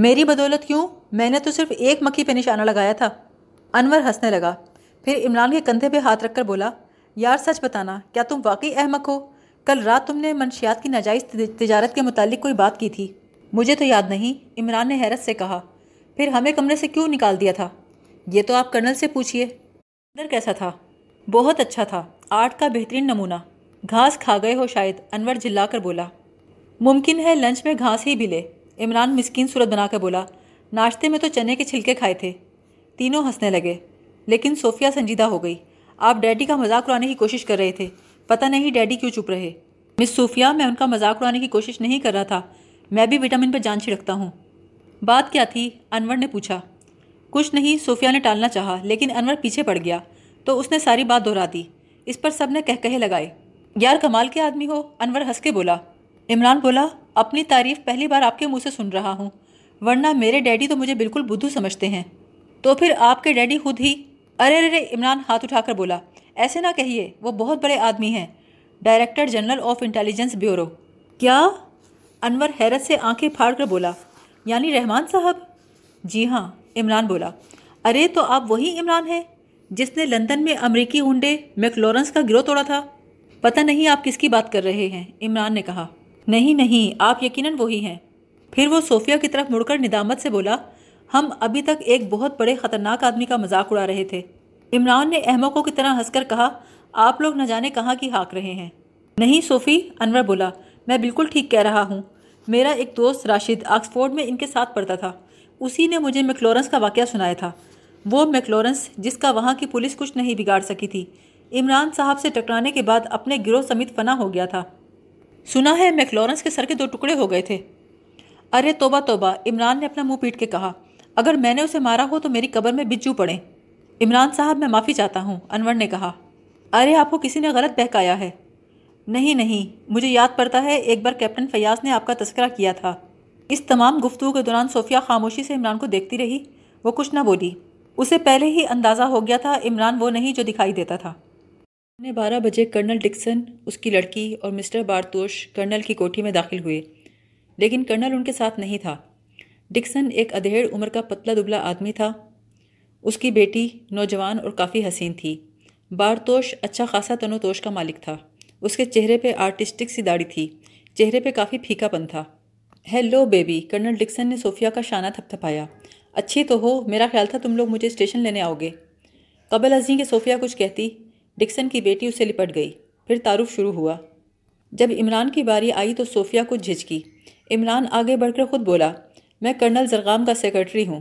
میری بدولت کیوں, میں نے تو صرف ایک مکھی پہ نشانہ لگایا تھا. انور ہنسنے لگا. پھر عمران کے کندھے پہ ہاتھ رکھ کر بولا, یار سچ بتانا, کیا تم واقعی احمق ہو. کل رات تم نے منشیات کی ناجائز تجارت کے متعلق کوئی بات کی تھی. مجھے تو یاد نہیں, عمران نے حیرت سے کہا. پھر ہمیں کمرے سے کیوں نکال دیا تھا. یہ تو آپ کرنل سے پوچھئے. اندر کیسا تھا. بہت اچھا تھا, آرٹ کا بہترین نمونہ. گھاس کھا گئے ہو شاید, انور جھلا کر بولا. ممکن ہے لنچ میں گھاس ہی بھی لے, عمران مسکین صورت بنا کے بولا. ناشتے میں تو چنے کے چھلکے کھائے تھے. تینوں ہنسنے لگے, لیکن صوفیہ سنجیدہ ہو گئی. آپ ڈیڈی کا مذاق اڑانے کی کوشش کر رہے تھے. پتہ نہیں ڈیڈی کیوں چپ رہے. مس صوفیہ, میں ان کا مذاق اڑانے کی کوشش نہیں کر رہا تھا. میں بھی وٹامن پہ جان چھڑکتا ہوں. بات کیا تھی, انور نے پوچھا. کچھ نہیں, صوفیہ نے ٹالنا چاہا, لیکن انور پیچھے پڑ گیا تو اس نے ساری بات دہرا دی. اس پر سب نے کہکہے لگائے. یار کمال کے آدمی ہو, انور ہنس کے بولا. عمران بولا, اپنی تعریف پہلی بار آپ کے منہ سے سن رہا ہوں, ورنہ میرے ڈیڈی تو مجھے بالکل بدھو سمجھتے ہیں. تو پھر آپ کے ڈیڈی خود ہی. ارے ارے, عمران ہاتھ اٹھا کر بولا, ایسے نہ کہیے, وہ بہت بڑے آدمی ہیں, director general of intelligence bureau. کیا, انور حیرت سے آنکھیں پھاڑ کر بولا, یعنی رحمان صاحب. جی ہاں, عمران بولا. ارے تو آپ وہی عمران ہیں جس نے لندن میں امریکی ہنڈے میکلورنس کا گروہ توڑا تھا. پتہ نہیں آپ کس کی بات کر رہے ہیں, عمران نے کہا. نہیں نہیں, آپ یقیناً وہی ہیں. پھر وہ صوفیہ کی طرف مڑ کر ندامت سے بولا, ہم ابھی تک ایک بہت بڑے خطرناک آدمی کا مذاق اڑا رہے تھے. عمران نے احمقوں کی طرح ہنس کر کہا, آپ لوگ نہ جانے کہاں کی ہاک رہے ہیں. نہیں صوفی, انور بولا, میں بالکل ٹھیک کہہ رہا ہوں. میرا ایک دوست راشد آکسفورڈ میں ان کے ساتھ پڑھتا تھا. اسی نے مجھے میکلورنس کا واقعہ سنایا تھا. وہ میکلورنس جس کا وہاں کی پولیس کچھ نہیں بگاڑ سکی تھی, عمران صاحب سے ٹکرانے کے بعد اپنے گروہ سمیت فنا ہو گیا تھا. سنا ہے میکلورنس کے سر کے 2 ٹکڑے ہو گئے تھے. ارے توبہ توبہ, عمران نے اپنا منہ پیٹ کے کہا. اگر میں نے اسے مارا ہو تو میری قبر میں بجو پڑیں. عمران صاحب, میں معافی چاہتا ہوں, انور نے کہا. ارے آپ کو کسی نے غلط بہکایا ہے. نہیں نہیں, مجھے یاد پڑتا ہے ایک بار کیپٹن فیاض نے آپ کا تذکرہ کیا تھا. اس تمام گفتگو کے دوران صوفیہ خاموشی سے عمران کو دیکھتی رہی. وہ کچھ نہ بولی. اسے پہلے ہی اندازہ ہو گیا تھا, عمران وہ نہیں جو دکھائی دیتا تھا. 12 بجے کرنل ڈکسن, اس کی لڑکی اور مسٹر بارتوش کرنل کی کوٹھی میں داخل ہوئے, لیکن کرنل ان کے ساتھ نہیں تھا. ڈکسن ایک ادھیڑ عمر کا پتلا دبلا آدمی تھا. اس کی بیٹی نوجوان اور کافی حسین تھی. بارتوش اچھا خاصا تنو توش کا مالک تھا. اس کے چہرے پہ آرٹسٹک سی داڑھی تھی. چہرے پہ کافی پھیکا پن تھا. ہیلو بیبی, کرنل ڈکسن نے صوفیہ کا شانہ تھپتھپایا. اچھی تو ہو, میرا خیال تھا تم لوگ مجھے اسٹیشن لینے آؤ گے. قبل ازیں کہ صوفیہ کچھ کہتی, ڈکسن کی بیٹی اسے لپٹ گئی، پھر تعارف شروع ہوا۔ جب عمران کی باری آئی تو صوفیہ کو جھجکی۔ عمران آگے بڑھ کر خود بولا، میں کرنل زرغام کا سیکرٹری ہوں۔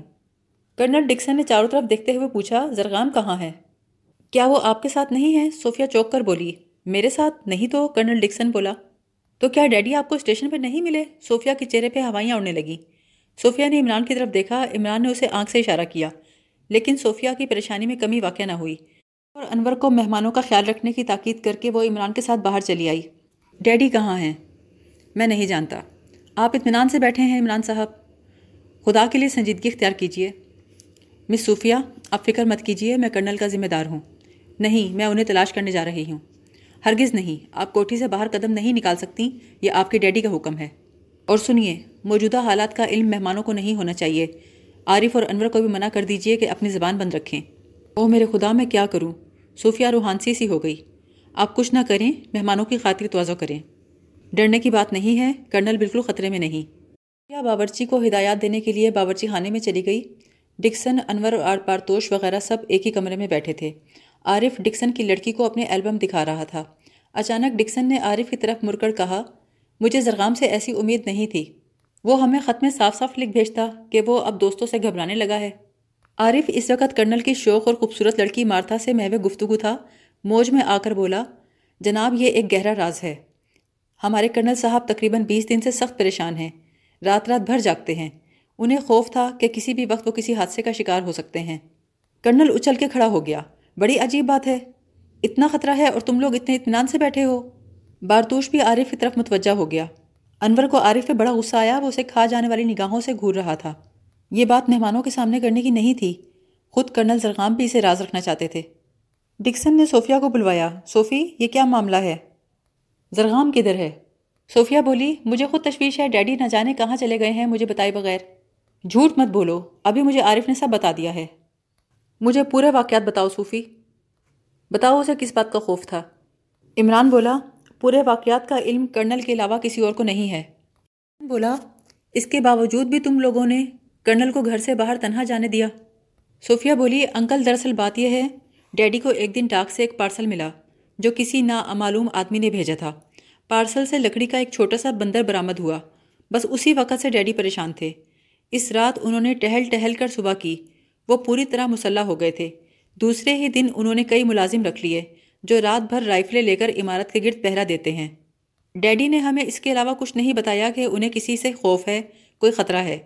کرنل ڈکسن نے چاروں طرف دیکھتے ہوئے پوچھا، زرغام کہاں ہے؟ کیا وہ آپ کے ساتھ نہیں ہے؟ صوفیہ چوک کر بولی، میرے ساتھ نہیں تو؟ کرنل ڈکسن بولا، تو کیا ڈیڈی آپ کو اسٹیشن پہ نہیں ملے؟ صوفیہ کے چہرے پہ ہوائیاں اڑنے لگیں۔ صوفیہ نے عمران کی طرف دیکھا، عمران نے اسے آنکھ سے اشارہ کیا، لیکن صوفیہ کی پریشانی میں کمی واقع نہ ہوئی، اور انور کو مہمانوں کا خیال رکھنے کی تاکید کر کے وہ عمران کے ساتھ باہر چلی آئی۔ ڈیڈی کہاں ہیں؟ میں نہیں جانتا۔ آپ اطمینان سے بیٹھے ہیں عمران صاحب؟ خدا کے لیے سنجیدگی اختیار کیجیے۔ مس صوفیہ، آپ فکر مت کیجیے، میں کرنل کا ذمہ دار ہوں۔ نہیں، میں انہیں تلاش کرنے جا رہی ہوں۔ ہرگز نہیں، آپ کوٹھی سے باہر قدم نہیں نکال سکتی، یہ آپ کے ڈیڈی کا حکم ہے۔ اور سنیے، موجودہ حالات کا علم مہمانوں کو نہیں ہونا چاہیے۔ عارف اور انور کو بھی منع کر دیجیے کہ اپنی زبان بند رکھیں۔ او میرے خدا، میں کیا کروں؟ صوفیہ روحانسی سی ہو گئی۔ آپ کچھ نہ کریں، مہمانوں کی خاطر توازو کریں۔ ڈرنے کی بات نہیں ہے، کرنل بالکل خطرے میں نہیں۔ صوفیہ باورچی کو ہدایات دینے کے لیے باورچی خانے میں چلی گئی۔ ڈکسن، انور اور بارتوش وغیرہ سب ایک ہی کمرے میں بیٹھے تھے۔ عارف ڈکسن کی لڑکی کو اپنے البم دکھا رہا تھا۔ اچانک ڈکسن نے عارف کی طرف مڑ کر کہا، مجھے زرغام سے ایسی امید نہیں تھی، وہ ہمیں خط میں صاف صاف لکھ بھیجتا کہ وہ اب دوستوں سے گھبرانے لگا ہے۔ عارف اس وقت کرنل کی شوخ اور خوبصورت لڑکی مارتھا سے محو گفتگو تھا، موج میں آ کر بولا، جناب یہ ایک گہرا راز ہے۔ ہمارے کرنل صاحب تقریباً 20 دن سے سخت پریشان ہیں، رات بھر جاگتے ہیں، انہیں خوف تھا کہ کسی بھی وقت وہ کسی حادثے کا شکار ہو سکتے ہیں۔ کرنل اچھل کے کھڑا ہو گیا، بڑی عجیب بات ہے، اتنا خطرہ ہے اور تم لوگ اتنے اطمینان سے بیٹھے ہو۔ بارتوش بھی عارف کی طرف متوجہ ہو گیا۔ انور کو عارف پہ بڑا غصہ آیا، وہ اسے کھا جانے والی نگاہوں سے گھور رہا تھا۔ یہ بات مہمانوں کے سامنے کرنے کی نہیں تھی، خود کرنل زرغام بھی اسے راز رکھنا چاہتے تھے۔ ڈکسن نے صوفیہ کو بلوایا، صوفی یہ کیا معاملہ ہے؟ زرغام کدھر ہے؟ صوفیہ بولی، مجھے خود تشویش ہے، ڈیڈی نہ جانے کہاں چلے گئے ہیں مجھے بتائے بغیر۔ جھوٹ مت بولو، ابھی مجھے عارف نے سب بتا دیا ہے۔ مجھے پورے واقعات بتاؤ صوفی، بتاؤ اسے کس بات کا خوف تھا؟ عمران بولا، پورے واقعات کا علم کرنل کے علاوہ کسی اور کو نہیں ہے۔ بولا، اس کے باوجود بھی تم لوگوں نے کرنل کو گھر سے باہر تنہا جانے دیا؟ صوفیہ بولی، انکل دراصل بات یہ ہے، ڈیڈی کو ایک دن ڈاک سے ایک پارسل ملا جو کسی نامعلوم آدمی نے بھیجا تھا۔ پارسل سے لکڑی کا ایک چھوٹا سا بندر برآمد ہوا، بس اسی وقت سے ڈیڈی پریشان تھے۔ اس رات انہوں نے ٹہل کر صبح کی، وہ پوری طرح مسلح ہو گئے تھے۔ دوسرے ہی دن انہوں نے کئی ملازم رکھ لیے جو رات بھر رائفلیں لے کر عمارت کے گرد پہرا دیتے ہیں۔ ڈیڈی نے ہمیں اس کے علاوہ کچھ نہیں بتایا کہ انہیں کسی سے خوف ہے، کوئی خطرہ ہے۔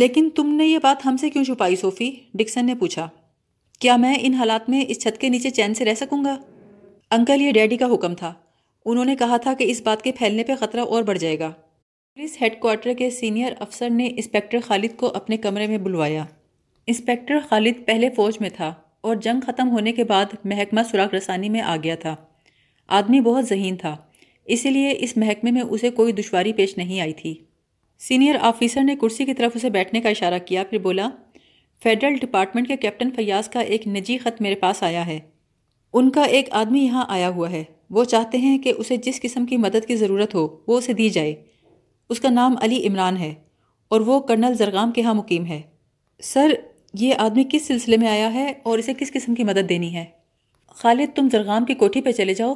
لیکن تم نے یہ بات ہم سے کیوں چھپائی صوفی؟ ڈکسن نے پوچھا۔ کیا میں ان حالات میں اس چھت کے نیچے چین سے رہ سکوں گا؟ انکل یہ ڈیڈی کا حکم تھا، انہوں نے کہا تھا کہ اس بات کے پھیلنے پہ خطرہ اور بڑھ جائے گا۔ پولیس ہیڈ کوارٹر کے سینئر افسر نے انسپیکٹر خالد کو اپنے کمرے میں بلوایا۔ انسپیکٹر خالد پہلے فوج میں تھا اور جنگ ختم ہونے کے بعد محکمہ سراغ رسانی میں آ گیا تھا۔ آدمی بہت ذہین تھا، اسی لیے اس محکمے میں اسے کوئی دشواری پیش نہیں آئی تھی۔ سینئر آفیسر نے کرسی کی طرف اسے بیٹھنے کا اشارہ کیا، پھر بولا، فیڈرل ڈپارٹمنٹ کے کیپٹن فیاض کا ایک نجی خط میرے پاس آیا ہے۔ ان کا ایک آدمی یہاں آیا ہوا ہے، وہ چاہتے ہیں کہ اسے جس قسم کی مدد کی ضرورت ہو وہ اسے دی جائے۔ اس کا نام علی عمران ہے اور وہ کرنل زرغام کے ہاں مقیم ہے۔ سر، یہ آدمی کس سلسلے میں آیا ہے اور اسے کس قسم کی مدد دینی ہے؟ خالد، تم زرغام کی کوٹھی پہ چلے جاؤ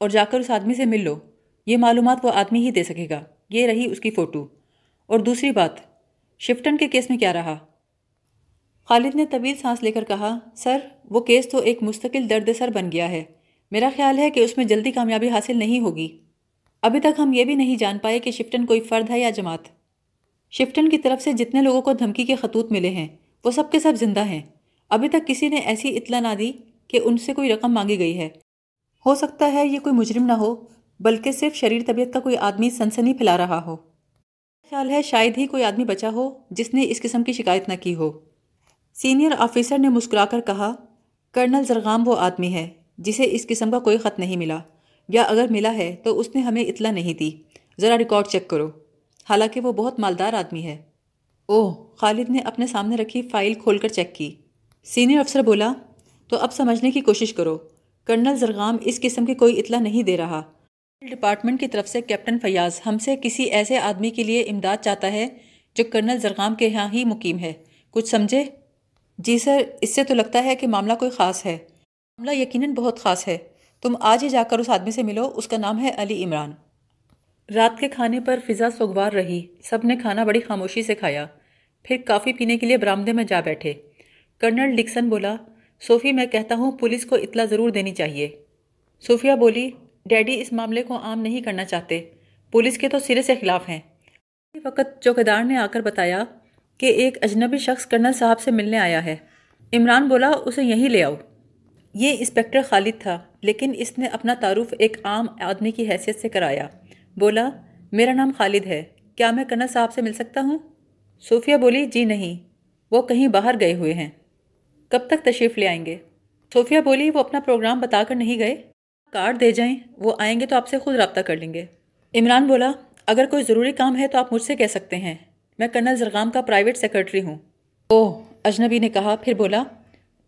اور جا کر اس آدمی سے مل لو، یہ معلومات وہ آدمی ہی دے سکے گا۔ یہ رہی اس کی فوٹو۔ اور دوسری بات، شفٹن کے کیس میں کیا رہا؟ خالد نے طویل سانس لے کر کہا، سر وہ کیس تو ایک مستقل درد سر بن گیا ہے، میرا خیال ہے کہ اس میں جلدی کامیابی حاصل نہیں ہوگی۔ ابھی تک ہم یہ بھی نہیں جان پائے کہ شفٹن کوئی فرد ہے یا جماعت۔ شفٹن کی طرف سے جتنے لوگوں کو دھمکی کے خطوط ملے ہیں وہ سب کے سب زندہ ہیں، ابھی تک کسی نے ایسی اطلاع نہ دی کہ ان سے کوئی رقم مانگی گئی ہے۔ ہو سکتا ہے یہ کوئی مجرم نہ ہو بلکہ صرف شریر طبیعت کا کوئی آدمی سنسنی پھیلا رہا ہو۔ خیال ہے شاید ہی کوئی آدمی بچا ہو جس نے اس قسم کی شکایت نہ کی ہو۔ سینئر آفیسر نے مسکرا کر کہا، کرنل زرغام وہ آدمی ہے جسے اس قسم کا کوئی خط نہیں ملا، یا اگر ملا ہے تو اس نے ہمیں اطلاع نہیں دی، ذرا ریکارڈ چیک کرو، حالانکہ وہ بہت مالدار آدمی ہے۔ اوہ، خالد نے اپنے سامنے رکھی فائل کھول کر چیک کی۔ سینئر افسر بولا، تو اب سمجھنے کی کوشش کرو، کرنل زرغام اس قسم کی کوئی اطلاع نہیں دے رہا۔ ڈپارٹمنٹ کی طرف سے کیپٹن فیاض ہم سے کسی ایسے آدمی کے لیے امداد چاہتا ہے جو کرنل زرغام کے یہاں ہی مقیم ہے، کچھ سمجھے؟ جی سر، اس سے تو لگتا ہے کہ معاملہ کوئی خاص ہے۔ معاملہ یقیناً بہت خاص ہے، تم آج ہی جا کر اس آدمی سے ملو, اس کا نام ہے علی عمران. رات کے کھانے پر فضا سوگوار رہی. سب نے کھانا بڑی خاموشی سے کھایا, پھر کافی پینے کے لیے برآمدے میں جا بیٹھے. کرنل ڈکسن بولا, صوفی میں کہتا ہوں پولیس کو اطلاع ضرور دینی چاہیے. صوفیہ بولی, ڈیڈی اس معاملے کو عام نہیں کرنا چاہتے, پولیس کے تو سرے سے خلاف ہیں. اسی وقت چوکیدار نے آ کر بتایا کہ ایک اجنبی شخص کرنل صاحب سے ملنے آیا ہے. عمران بولا, اسے یہیں لے آؤ. یہ انسپیکٹر خالد تھا, لیکن اس نے اپنا تعارف ایک عام آدمی کی حیثیت سے کرایا. بولا, میرا نام خالد ہے, کیا میں کرنل صاحب سے مل سکتا ہوں؟ صوفیہ بولی, جی نہیں, وہ کہیں باہر گئے ہوئے ہیں. کب تک تشریف لے آئیں گے؟ صوفیہ بولی, وہ اپنا پروگرام بتا کر نہیں گئے, کارڈ دے جائیں, وہ آئیں گے تو آپ سے خود رابطہ کر لیں گے. عمران بولا, اگر کوئی ضروری کام ہے تو آپ مجھ سے کہہ سکتے ہیں, میں کرنل زرغام کا پرائیویٹ سیکرٹری ہوں. اوہ, اجنبی نے کہا. پھر بولا,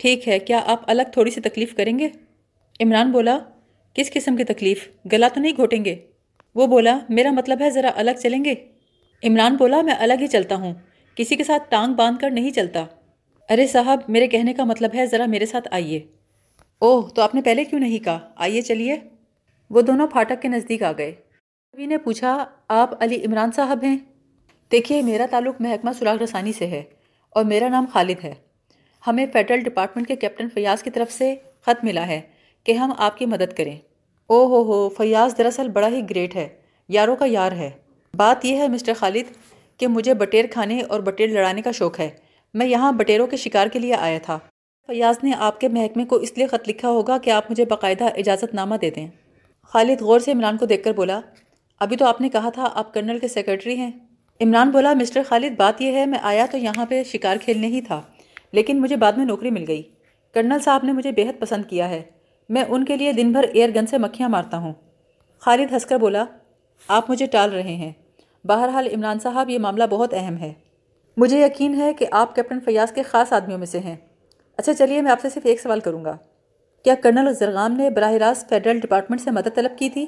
ٹھیک ہے, کیا آپ الگ تھوڑی سی تکلیف کریں گے؟ عمران بولا, کس قسم کی تکلیف, گلا تو نہیں گھوٹیں گے؟ وہ بولا, میرا مطلب ہے ذرا الگ چلیں گے. عمران بولا, میں الگ ہی چلتا ہوں, کسی کے ساتھ ٹانگ باندھ کر نہیں چلتا. ارے صاحب, میرے کہنے کا مطلب ہے ذرا میرے ساتھ آئیے. اوہ, تو آپ نے پہلے کیوں نہیں کہا, آئیے چلیے. وہ دونوں پھاٹک کے نزدیک آ گئے. اجنبی نے پوچھا, آپ علی عمران صاحب ہیں؟ دیکھیے, میرا تعلق محکمہ سراغ رسانی سے ہے اور میرا نام خالد ہے. ہمیں فیڈرل ڈپارٹمنٹ کے کیپٹن فیاض کی طرف سے خط ملا ہے کہ ہم آپ کی مدد کریں. او ہو ہو, فیاض دراصل بڑا ہی گریٹ ہے, یاروں کا یار ہے. بات یہ ہے مسٹر خالد کہ مجھے بٹیر کھانے اور بٹیر لڑانے کا شوق ہے. میں یہاں بٹیروں کے شکار کے لیے آیا تھا. فیاض نے آپ کے محکمے کو اس لیے خط لکھا ہوگا کہ آپ مجھے باقاعدہ اجازت نامہ دے دیں. خالد غور سے عمران کو دیکھ کر بولا, ابھی تو آپ نے کہا تھا آپ کرنل کے سیکرٹری ہیں. عمران بولا, مسٹر خالد بات یہ ہے, میں آیا تو یہاں پہ شکار کھیلنے ہی تھا, لیکن مجھے بعد میں نوکری مل گئی. کرنل صاحب نے مجھے بے حد پسند کیا ہے, میں ان کے لیے دن بھر ایئر گن سے مکھیاں مارتا ہوں. خالد ہنس کر بولا, آپ مجھے ٹال رہے ہیں. بہرحال عمران صاحب, یہ معاملہ بہت اہم ہے. مجھے یقین ہے کہ آپ کیپٹن فیاض کے خاص آدمیوں میں سے ہیں. اچھا چلیے, میں آپ سے صرف ایک سوال کروں گا, کیا کرنل زرغام نے براہ راست فیڈرل ڈپارٹمنٹ سے مدد طلب کی تھی؟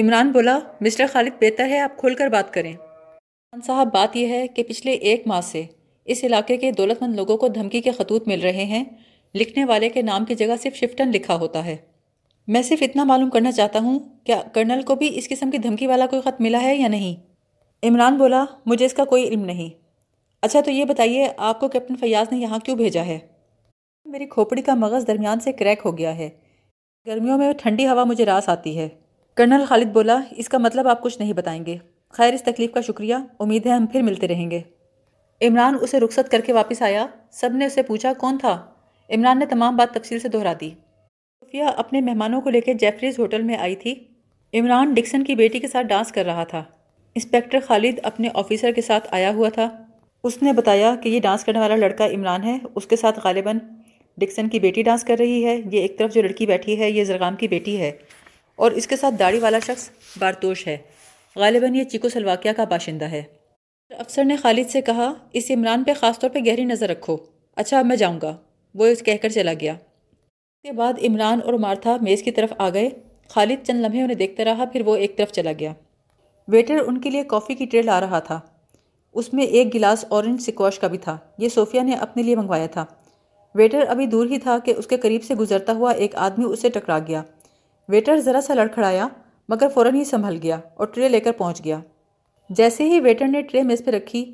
عمران بولا, مسٹر خالد بہتر ہے آپ کھول کر بات کریں. عمران صاحب, بات یہ ہے کہ پچھلے ایک ماہ سے اس علاقے کے دولت مند لوگوں کو دھمکی کے خطوط مل رہے ہیں. لکھنے والے کے نام کی جگہ صرف شفٹن لکھا ہوتا ہے. میں صرف اتنا معلوم کرنا چاہتا ہوں, کیا کرنل کو بھی اس قسم کی دھمکی والا کوئی خط ملا ہے یا نہیں؟ عمران بولا, مجھے اس کا کوئی علم نہیں. اچھا تو یہ بتائیے, آپ کو کیپٹن فیاض نے یہاں کیوں بھیجا ہے؟ میری کھوپڑی کا مغز درمیان سے کریک ہو گیا ہے, گرمیوں میں ٹھنڈی ہوا مجھے راس آتی ہے. کرنل خالد بولا, اس کا مطلب آپ کچھ نہیں بتائیں گے. خیر, اس تکلیف کا شکریہ, امید ہے ہم پھر ملتے رہیں گے. عمران اسے رخصت کر کے واپس آیا. سب نے اسے پوچھا کون تھا. عمران نے تمام بات تفصیل سے دہرا دی. صوفیہ اپنے مہمانوں کو لے کے جیفریز ہوٹل میں آئی تھی. عمران ڈکسن کی بیٹی کے ساتھ ڈانس کر رہا تھا. انسپیکٹر خالد اپنے آفیسر کے ساتھ آیا ہوا تھا. اس نے بتایا کہ یہ ڈانس کرنے والا لڑکا عمران ہے, اس کے ساتھ غالباً ڈکسن کی بیٹی ڈانس کر رہی ہے. یہ ایک طرف جو لڑکی بیٹھی ہے یہ زرغام کی بیٹی ہے, اور اس کے ساتھ داڑھی والا شخص بارتوش ہے, غالباً یہ چیکو سلواکیا کا باشندہ ہے. افسر نے خالد سے کہا, اس عمران پہ خاص طور پہ گہری نظر رکھو. اچھا, اب میں جاؤں گا, وہ اس کہہ کر چلا گیا. اس کے بعد عمران اور مارتھا میز کی طرف آ گئے. خالد چند لمحے انہیں دیکھتا رہا, پھر وہ ایک طرف چلا گیا. ویٹر ان کے لیے کافی کی ٹرے لا رہا تھا, اس میں ایک گلاس اورنج سکواش کا بھی تھا. یہ صوفیہ نے اپنے لیے منگوایا تھا. ویٹر ابھی دور ہی تھا کہ اس کے قریب سے گزرتا ہوا ایک آدمی اسے ٹکرا گیا. ویٹر ذرا سا لڑکھڑایا, مگر فوراً ہی سنبھل گیا اور ٹرے لے کر پہنچ گیا. جیسے ہی ویٹر نے ٹرے میز پہ رکھی,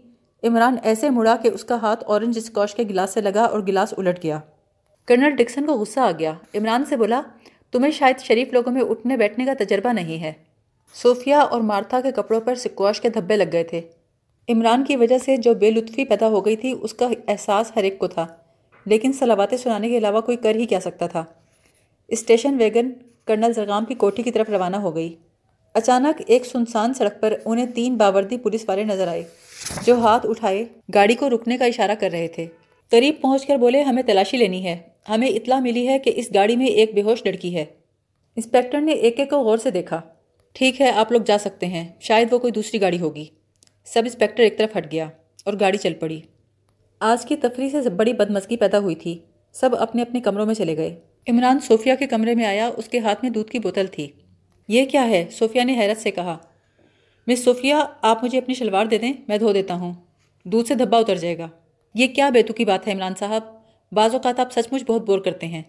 عمران ایسے مڑا کہ اس کا ہاتھ اورنج اسکواش کے گلاس سے لگا اور گلاس الٹ گیا. کرنل ڈکسن کو غصہ آ گیا. عمران سے بولا, تمہیں شاید شریف لوگوں میں اٹھنے بیٹھنے کا تجربہ نہیں ہے. صوفیہ اور مارتھا کے کپڑوں پر اسکواش کے دھبے لگ گئے تھے. عمران کی وجہ سے جو بے لطفی پیدا ہو گئی تھی اس کا احساس ہر ایک کو تھا, لیکن سلاواتیں سنانے کے علاوہ کوئی کر ہی کیا سکتا تھا. اسٹیشن ویگن کرنل زرغام کی کوٹھی کی طرف روانہ ہو گئی. اچانک ایک سنسان سڑک پر انہیں تین باوردی پولیس والے نظر آئے, جو ہاتھ اٹھائے گاڑی کو رکنے کا اشارہ کر رہے تھے. قریب پہنچ کر بولے, ہمیں تلاشی لینی ہے, ہمیں اطلاع ملی ہے کہ اس گاڑی میں ایک بے ہوش لڑکی ہے. انسپیکٹر نے ایک ایک کو غور سے دیکھا. ٹھیک ہے, آپ لوگ جا سکتے ہیں, شاید وہ کوئی دوسری گاڑی ہوگی. سب انسپیکٹر ایک طرف ہٹ گیا اور گاڑی چل پڑی. آج کی تفریح سے بڑی بدمزگی پیدا ہوئی تھی. سب اپنے اپنے کمروں میں چلے گئے. عمران صوفیہ کے کمرے میں آیا, اس کے ہاتھ میں دودھ کی بوتل تھی. یہ کیا ہے؟ صوفیہ نے حیرت سے کہا. مس صوفیہ, آپ مجھے اپنی شلوار دے دیں, میں دھو دیتا ہوں, دودھ سے دھبا اتر جائے گا. یہ کیا بیتوکی بات ہے عمران صاحب, بعض اوقات آپ سچ مچ بہت بور کرتے ہیں.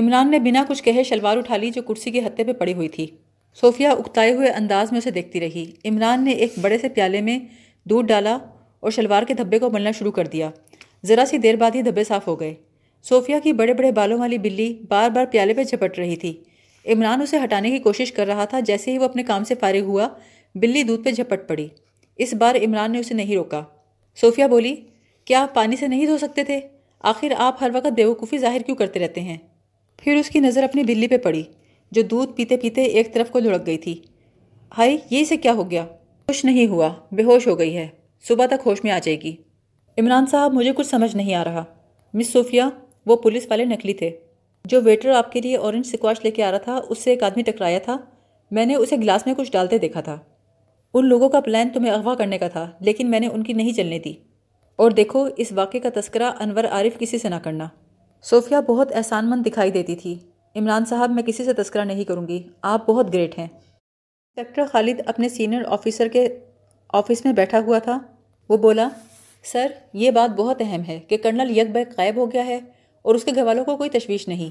عمران نے بنا کچھ کہے شلوار اٹھا لی جو کرسی کے ہتھے پہ پڑی ہوئی تھی. صوفیہ اکتائے ہوئے انداز میں اسے دیکھتی رہی. عمران نے ایک بڑے سے پیالے میں دودھ ڈالا اور شلوار کے دھبے کو ملنا شروع کر دیا. ذرا سی دیر بعد ہی دھبے صاف ہو گئے. صوفیہ کی بڑے بڑے بالوں والی بلی بار بار پیالے پہ جھپٹ رہی تھی. عمران اسے ہٹانے کی کوشش کر رہا تھا. جیسے ہی وہ اپنے کام سے فارغ ہوا بلی دودھ پہ جھپٹ پڑی. اس بار عمران نے اسے نہیں روکا. صوفیہ بولی, کیا آپ پانی سے نہیں دھو سکتے تھے؟ آخر آپ ہر وقت بیوقوفی ظاہر کیوں کرتے رہتے ہیں؟ پھر اس کی نظر اپنی بلی پہ پڑی جو دودھ پیتے پیتے ایک طرف کو لڑک گئی تھی. ہائی, یہ اسے کیا ہو گیا؟ خوش نہیں ہوا, بے ہوش ہو گئی ہے, صبح تک ہوش میں آ جائے گی. عمران صاحب, مجھے کچھ سمجھ نہیں آ رہا. مس صوفیہ, وہ پولیس والے نقلی تھے. جو ویٹر آپ کے لیے اورنج سکواش لے کے آ رہا تھا, اس سے ایک آدمی ٹکرایا تھا. میں نے اسے گلاس میں کچھ ڈالتے دیکھا تھا. ان لوگوں کا پلان تمہیں اغوا کرنے کا تھا, لیکن میں نے ان کی نہیں چلنے دی. اور دیکھو, اس واقعے کا تذکرہ انور عارف کسی سے نہ کرنا. صوفیہ بہت احسان مند دکھائی دیتی تھی. عمران صاحب, میں کسی سے تذکرہ نہیں کروں گی, آپ بہت گریٹ ہیں. انسپیکٹر خالد اپنے سینئر آفیسر کے آفس میں بیٹھا ہوا تھا. وہ بولا, سر یہ بات بہت اہم ہے کہ کرنل یک بیک غائب ہو گیا ہے اور اس کے گھر والوں کو کوئی تشویش نہیں.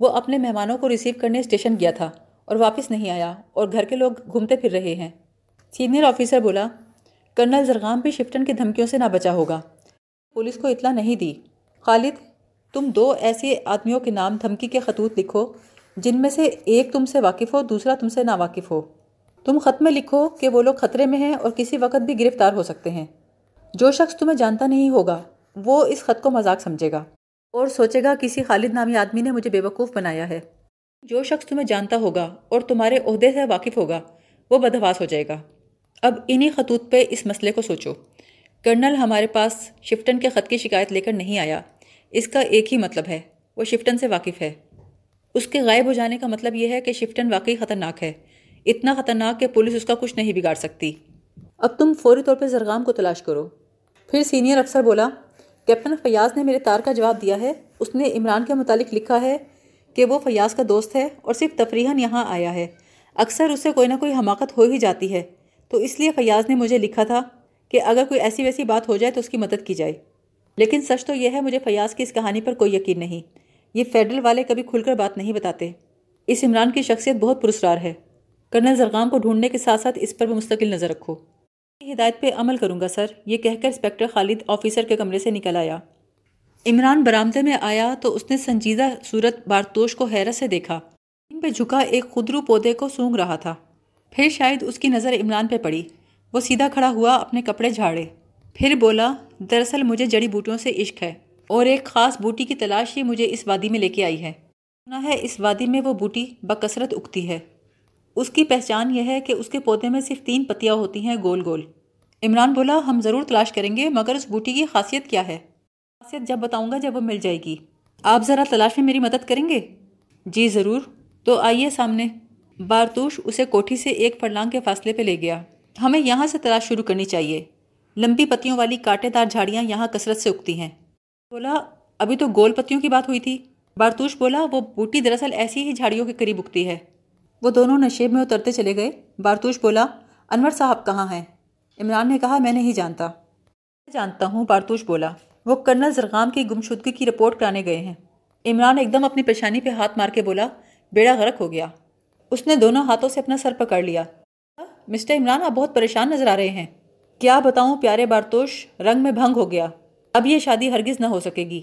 وہ اپنے مہمانوں کو ریسیو کرنے اسٹیشن گیا تھا اور واپس نہیں آیا, اور گھر کے لوگ گھومتے پھر رہے ہیں. سینئر آفیسر بولا, کرنل زرغام بھی شفٹن کی دھمکیوں سے نہ بچا ہوگا, پولیس کو اطلاع نہیں دی. خالد, تم دو ایسے آدمیوں کے نام دھمکی کے خطوط لکھو جن میں سے ایک تم سے واقف ہو, دوسرا تم سے ناواقف ہو. تم خط میں لکھو کہ وہ لوگ خطرے میں ہیں اور کسی وقت بھی گرفتار ہو سکتے ہیں. جو شخص تمہیں جانتا نہیں ہوگا وہ اس خط کو مذاق سمجھے گا اور سوچے گا کسی خالد نامی آدمی نے مجھے بیوقوف بنایا ہے. جو شخص تمہیں جانتا ہوگا اور تمہارے عہدے سے واقف ہوگا وہ بدحواس ہو جائے گا. اب انہی خطوط پہ اس مسئلے کو سوچو. کرنل ہمارے پاس شفٹن کے خط کی شکایت لے کر نہیں آیا. اس کا ایک ہی مطلب ہے, وہ شفٹن سے واقف ہے. اس کے غائب ہو جانے کا مطلب یہ ہے کہ شفٹن واقعی خطرناک ہے, اتنا خطرناک کہ پولیس اس کا کچھ نہیں بگاڑ سکتی. اب تم فوری طور پہ زرغام کو تلاش کرو. پھر سینئر افسر بولا, کیپٹن فیاض نے میرے تار کا جواب دیا ہے. اس نے عمران کے متعلق لکھا ہے کہ وہ فیاض کا دوست ہے اور صرف تفریحاً یہاں آیا ہے. اکثر اس سے کوئی نہ کوئی حماقت ہو ہی جاتی ہے, تو اس لیے فیاض نے مجھے لکھا تھا کہ اگر کوئی ایسی ویسی بات ہو جائے تو اس کی مدد کی جائے. لیکن سچ تو یہ ہے مجھے فیاض کی اس کہانی پر کوئی یقین نہیں. یہ فیڈرل والے کبھی کھل کر بات نہیں بتاتے. اس عمران کی شخصیت بہت پرسرار ہے. کرنل زرغام کو ڈھونڈنے کے ساتھ ساتھ اس پر بھی مستقل نظر رکھو. ہدایت پہ عمل کروں گا سر, یہ کہہ کر انسپیکٹر خالد آفیسر کے کمرے سے نکل آیا. عمران برآمدے میں آیا تو اس نے سنجیدہ صورت بارتوش کو حیرت سے دیکھا. ان پہ جھکا ایک خودرو پودے کو سونگ رہا تھا. پھر شاید اس کی نظر عمران پہ پڑی. وہ سیدھا کھڑا ہوا, اپنے کپڑے جھاڑے, پھر بولا, دراصل مجھے جڑی بوٹیوں سے عشق ہے اور ایک خاص بوٹی کی تلاش ہی مجھے اس وادی میں لے کے آئی ہے. سنا ہے اس وادی میں وہ بوٹی بکثرت اگتی ہے. اس کی پہچان یہ ہے کہ اس کے پودے میں صرف 3 پتیاں ہوتی ہیں, گول گول. عمران بولا, ہم ضرور تلاش کریں گے, مگر اس بوٹی کی خاصیت کیا ہے؟ خاصیت جب بتاؤں گا جب وہ مل جائے گی. آپ ذرا تلاش میں میری مدد کریں گے؟ جی ضرور, تو آئیے سامنے. بارتوش اسے کوٹھی سے 1 فرلانگ کے فاصلے پہ لے گیا. ہمیں یہاں سے تلاش شروع کرنی چاہیے. لمبی پتیوں والی کانٹے دار جھاڑیاں یہاں کثرت سے اگتی ہیں. بولا, ابھی تو گول پتیوں کی بات ہوئی تھی. بارتوش بولا, وہ بوٹی دراصل ایسی ہی جھاڑیوں کے قریب اگتی ہے. وہ دونوں نشیب میں اترتے چلے گئے. بارتوش بولا, انور صاحب کہاں ہیں؟ عمران نے کہا, میں نہیں جانتا. میں جانتا ہوں, بارتوش بولا, وہ کرنل زرغام کی گمشدگی کی رپورٹ کرانے گئے ہیں. عمران ایک دم اپنی پیشانی پہ ہاتھ مار کے بولا, بیڑا غرق ہو گیا. اس نے دونوں ہاتھوں سے اپنا سر پکڑ لیا. مسٹر عمران, آپ بہت پریشان نظر آ رہے ہیں. کیا بتاؤں پیارے بارتوش, رنگ میں بھنگ ہو گیا. اب یہ شادی ہرگز نہ ہو سکے گی.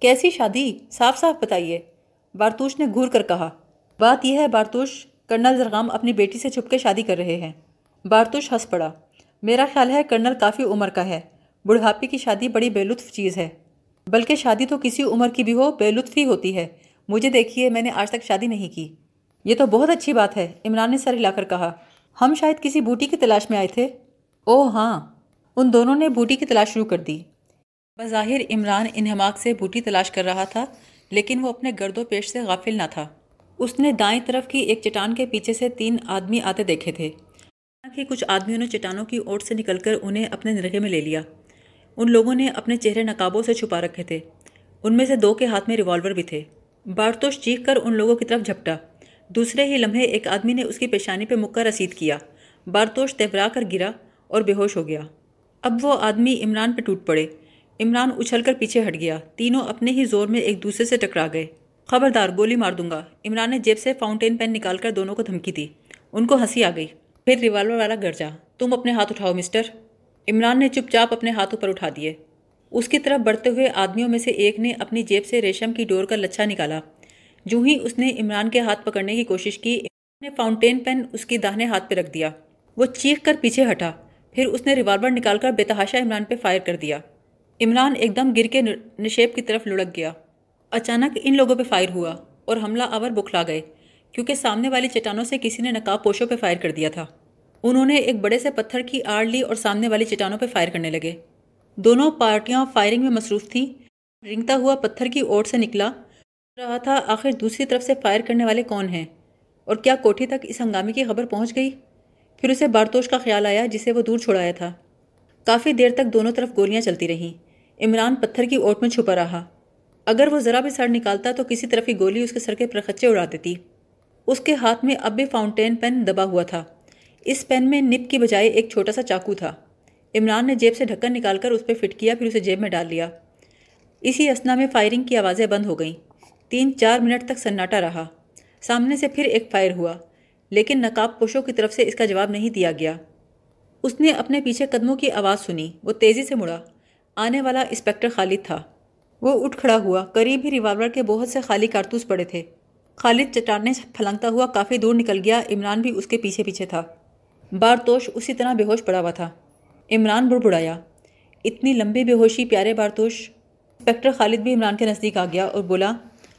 کیسی شادی, صاف صاف بتائیے, بارتوش نے گھور کر کہا. بات یہ ہے بارتوش, کرنل زرغام اپنی بیٹی سے چھپ کے شادی کر رہے ہیں. بارتوش ہنس پڑا. میرا خیال ہے کرنل کافی عمر کا ہے. بڑھاپے کی شادی بڑی بے لطف چیز ہے. بلکہ شادی تو کسی عمر کی بھی ہو بے لطفی ہوتی ہے. مجھے دیکھیے, میں نے آج تک شادی نہیں کی. یہ تو بہت اچھی بات ہے, عمران نے سر ہلا کر کہا. ہم شاید کسی بوٹی کی تلاش میں آئے تھے. او ہاں, ان دونوں نے بوٹی کی تلاش شروع کر دی. بظاہر عمران انہماک سے بوٹی تلاش کر رہا تھا, لیکن وہ اپنے گرد و پیش سے غافل نہ تھا. اس نے دائیں طرف کی ایک چٹان کے پیچھے سے 3 آدمی آتے دیکھے تھے. حالانکہ کچھ آدمیوں نے چٹانوں کی اوٹ سے نکل کر انہیں اپنے نرغے میں لے لیا. ان لوگوں نے اپنے چہرے نقابوں سے چھپا رکھے تھے. ان میں سے 2 کے ہاتھ میں ریوالور بھی تھے. بارتوش چیخ کر ان لوگوں کی طرف جھپٹا. دوسرے ہی لمحے ایک آدمی نے اس کی پیشانی پہ مکہ رسید کیا. بارتوش تہبرا کر گرا اور بے ہوش ہو گیا. اب وہ آدمی عمران پہ ٹوٹ پڑے. عمران اچھل کر پیچھے ہٹ گیا. تینوں اپنے ہی زور میں ایک دوسرے سے ٹکرا گئے. خبردار گولی مار دوں گا۔ عمران نے جیب سے فاؤنٹین پین نکال کر دونوں کو دھمکی دی۔ ان کو ہنسی آ گئی۔ پھر ریوالور والا گرجا، تم اپنے ہاتھ اٹھاؤ مسٹر۔ عمران نے چپ چاپ اپنے ہاتھ اوپر اٹھا دیے۔ اس کی طرف بڑھتے ہوئے آدمیوں میں سے ایک نے اپنی جیب سے ریشم کی ڈور کا لچھا نکالا۔ جو ہی اس نے عمران کے ہاتھ پکڑنے کی کوشش کی، عمران نے فاؤنٹین پین اس کی داہنے ہاتھ پہ رکھ دیا۔ وہ چیخ کر پیچھے ہٹا۔ پھر اس نے ریوالور نکال کر بے تحاشا عمران پہ فائر کر دیا۔ عمران ایک دم گر کے نشیب کی طرف لڑک گیا۔ اچانک ان لوگوں پہ فائر ہوا اور حملہ آور بکھلا گئے، کیونکہ سامنے والی چٹانوں سے کسی نے نقاب پوشوں پہ فائر کر دیا تھا۔ انہوں نے ایک بڑے سے پتھر کی آڑ لی اور سامنے والی چٹانوں پہ فائر کرنے لگے۔ دونوں پارٹیاں فائرنگ میں مصروف تھیں۔ رنگتا ہوا پتھر کی اوٹ سے نکلا رہا تھا، آخر دوسری طرف سے فائر کرنے والے کون ہیں اور کیا کوٹھی تک اس ہنگامے کی خبر پہنچ گئی؟ پھر اسے بارتوش کا خیال آیا جسے وہ دور چھڑایا تھا۔ کافی دیر تک دونوں طرف گولیاں چلتی رہیں۔ عمران پتھر کی اوٹ میں چھپا رہا۔ اگر وہ ذرا بھی سر نکالتا تو کسی طرف کی گولی اس کے سر کے پرخچے اڑا دیتی۔ اس کے ہاتھ میں اب بھی فاؤنٹین پین دبا ہوا تھا۔ اس پین میں نب کی بجائے ایک چھوٹا سا چاقو تھا۔ عمران نے جیب سے ڈھکن نکال کر اس پہ فٹ کیا، پھر اسے جیب میں ڈال لیا۔ اسی اثنا میں فائرنگ کی آوازیں بند ہو گئیں۔ 3-4 منٹ تک سناٹا رہا۔ سامنے سے پھر ایک فائر ہوا، لیکن نقاب پوشوں کی طرف سے اس کا جواب نہیں دیا گیا۔ اس نے اپنے پیچھے قدموں کی آواز سنی۔ وہ تیزی سے مڑا۔ آنے والا انسپیکٹر خالد تھا۔ وہ اٹھ کھڑا ہوا۔ قریب ہی ریوالور کے بہت سے خالی کارتوس پڑے تھے۔ خالد چٹانیں پھلنگتا ہوا کافی دور نکل گیا۔ عمران بھی اس کے پیچھے پیچھے تھا۔ بارتوش اسی طرح بے ہوش پڑا ہوا تھا۔ عمران بڑبڑایا، اتنی لمبی بے ہوشی پیارے بارتوش! انسپیکٹر خالد بھی عمران کے نزدیک آ گیا اور بولا،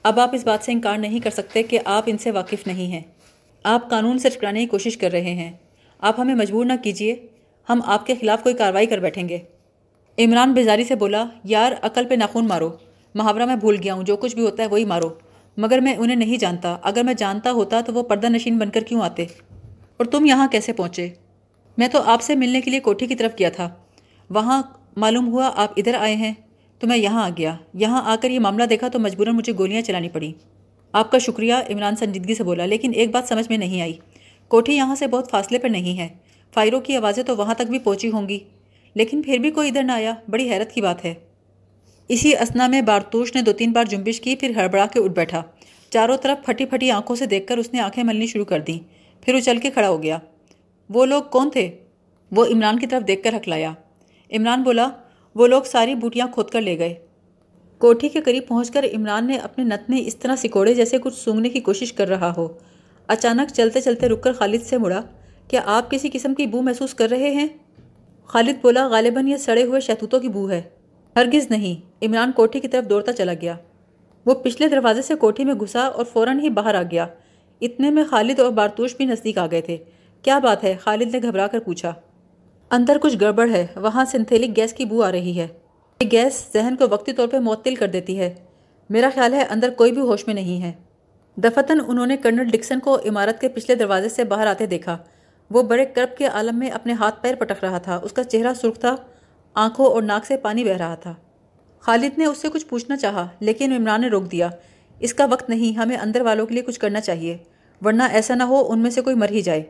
اب آپ اس بات سے انکار نہیں کر سکتے کہ آپ ان سے واقف نہیں ہیں۔ آپ قانون سے ٹکرانے کی کوشش کر رہے ہیں۔ آپ ہمیں مجبور نہ کیجیے، ہم آپ کے خلاف کوئی کارروائی کر بیٹھیں گے۔ عمران بیزاری سے بولا، یار عقل پہ ناخون مارو، محاورہ میں بھول گیا ہوں، جو کچھ بھی ہوتا ہے وہی مارو، مگر میں انہیں نہیں جانتا۔ اگر میں جانتا ہوتا تو وہ پردہ نشین بن کر کیوں آتے؟ اور تم یہاں کیسے پہنچے؟ میں تو آپ سے ملنے کے لیے کوٹھی کی طرف گیا تھا، وہاں معلوم ہوا آپ ادھر آئے ہیں تو میں یہاں آ گیا۔ یہاں آ کر یہ معاملہ دیکھا تو مجبوراً مجھے گولیاں چلانی پڑیں۔ آپ کا شکریہ، عمران سنجیدگی سے بولا، لیکن ایک بات سمجھ میں نہیں آئی، کوٹھی یہاں سے بہت فاصلے پر نہیں ہے، فائروں کی آوازیں تو وہاں تک بھی پہنچی ہوں گی، لیکن پھر بھی کوئی ادھر نہ آیا، بڑی حیرت کی بات ہے۔ اسی اثنا میں بارتوش نے 2-3 بار جنبش کی، پھر ہڑبڑا کے اٹھ بیٹھا۔ چاروں طرف پھٹی پھٹی آنکھوں سے دیکھ کر اس نے آنکھیں ملنی شروع کر دیں، پھر اچل کے کھڑا ہو گیا۔ وہ لوگ کون تھے؟ وہ عمران کی طرف دیکھ کر ہکلایا۔ عمران بولا، وہ لوگ ساری بوٹیاں کھود کر لے گئے۔ کوٹھی کے قریب پہنچ کر عمران نے اپنے نت میں اس طرح سکوڑے جیسے کچھ سونگھنے کی کوشش کر رہا ہو۔ اچانک چلتے چلتے رک کر خالد سے مڑا، کیا آپ کسی قسم کی بو محسوس کر رہے ہیں؟ خالد بولا، غالباً یہ سڑے ہوئے شہتوتوں کی بو ہے۔ ہرگز نہیں۔ عمران کوٹھی کی طرف دوڑتا چلا گیا۔ وہ پچھلے دروازے سے کوٹھی میں گھسا اور فوراً ہی باہر آ گیا۔ اتنے میں خالد اور بارتوش بھی نزدیک آ گئے تھے۔ کیا بات ہے؟ خالد نے گھبرا کر پوچھا۔ اندر کچھ گڑبڑ ہے، وہاں سنتھیلک گیس کی بو آ رہی ہے۔ یہ گیس ذہن کو وقتی طور پہ معطل کر دیتی ہے، میرا خیال ہے اندر کوئی بھی ہوش میں نہیں ہے۔ دفتن انہوں نے کرنل ڈکسن کو عمارت کے پچھلے دروازے سے باہر آتے دیکھا۔ وہ بڑے کرب کے عالم میں اپنے ہاتھ پیر پٹک رہا تھا۔ اس کا چہرہ سرخ تھا، آنکھوں اور ناک سے پانی بہہ رہا تھا۔ خالد نے اس سے کچھ پوچھنا چاہا، لیکن عمران نے روک دیا۔ اس کا وقت نہیں، ہمیں اندر والوں کے لیے کچھ کرنا چاہیے، ورنہ ایسا نہ ہو ان میں سے کوئی مر ہی جائے۔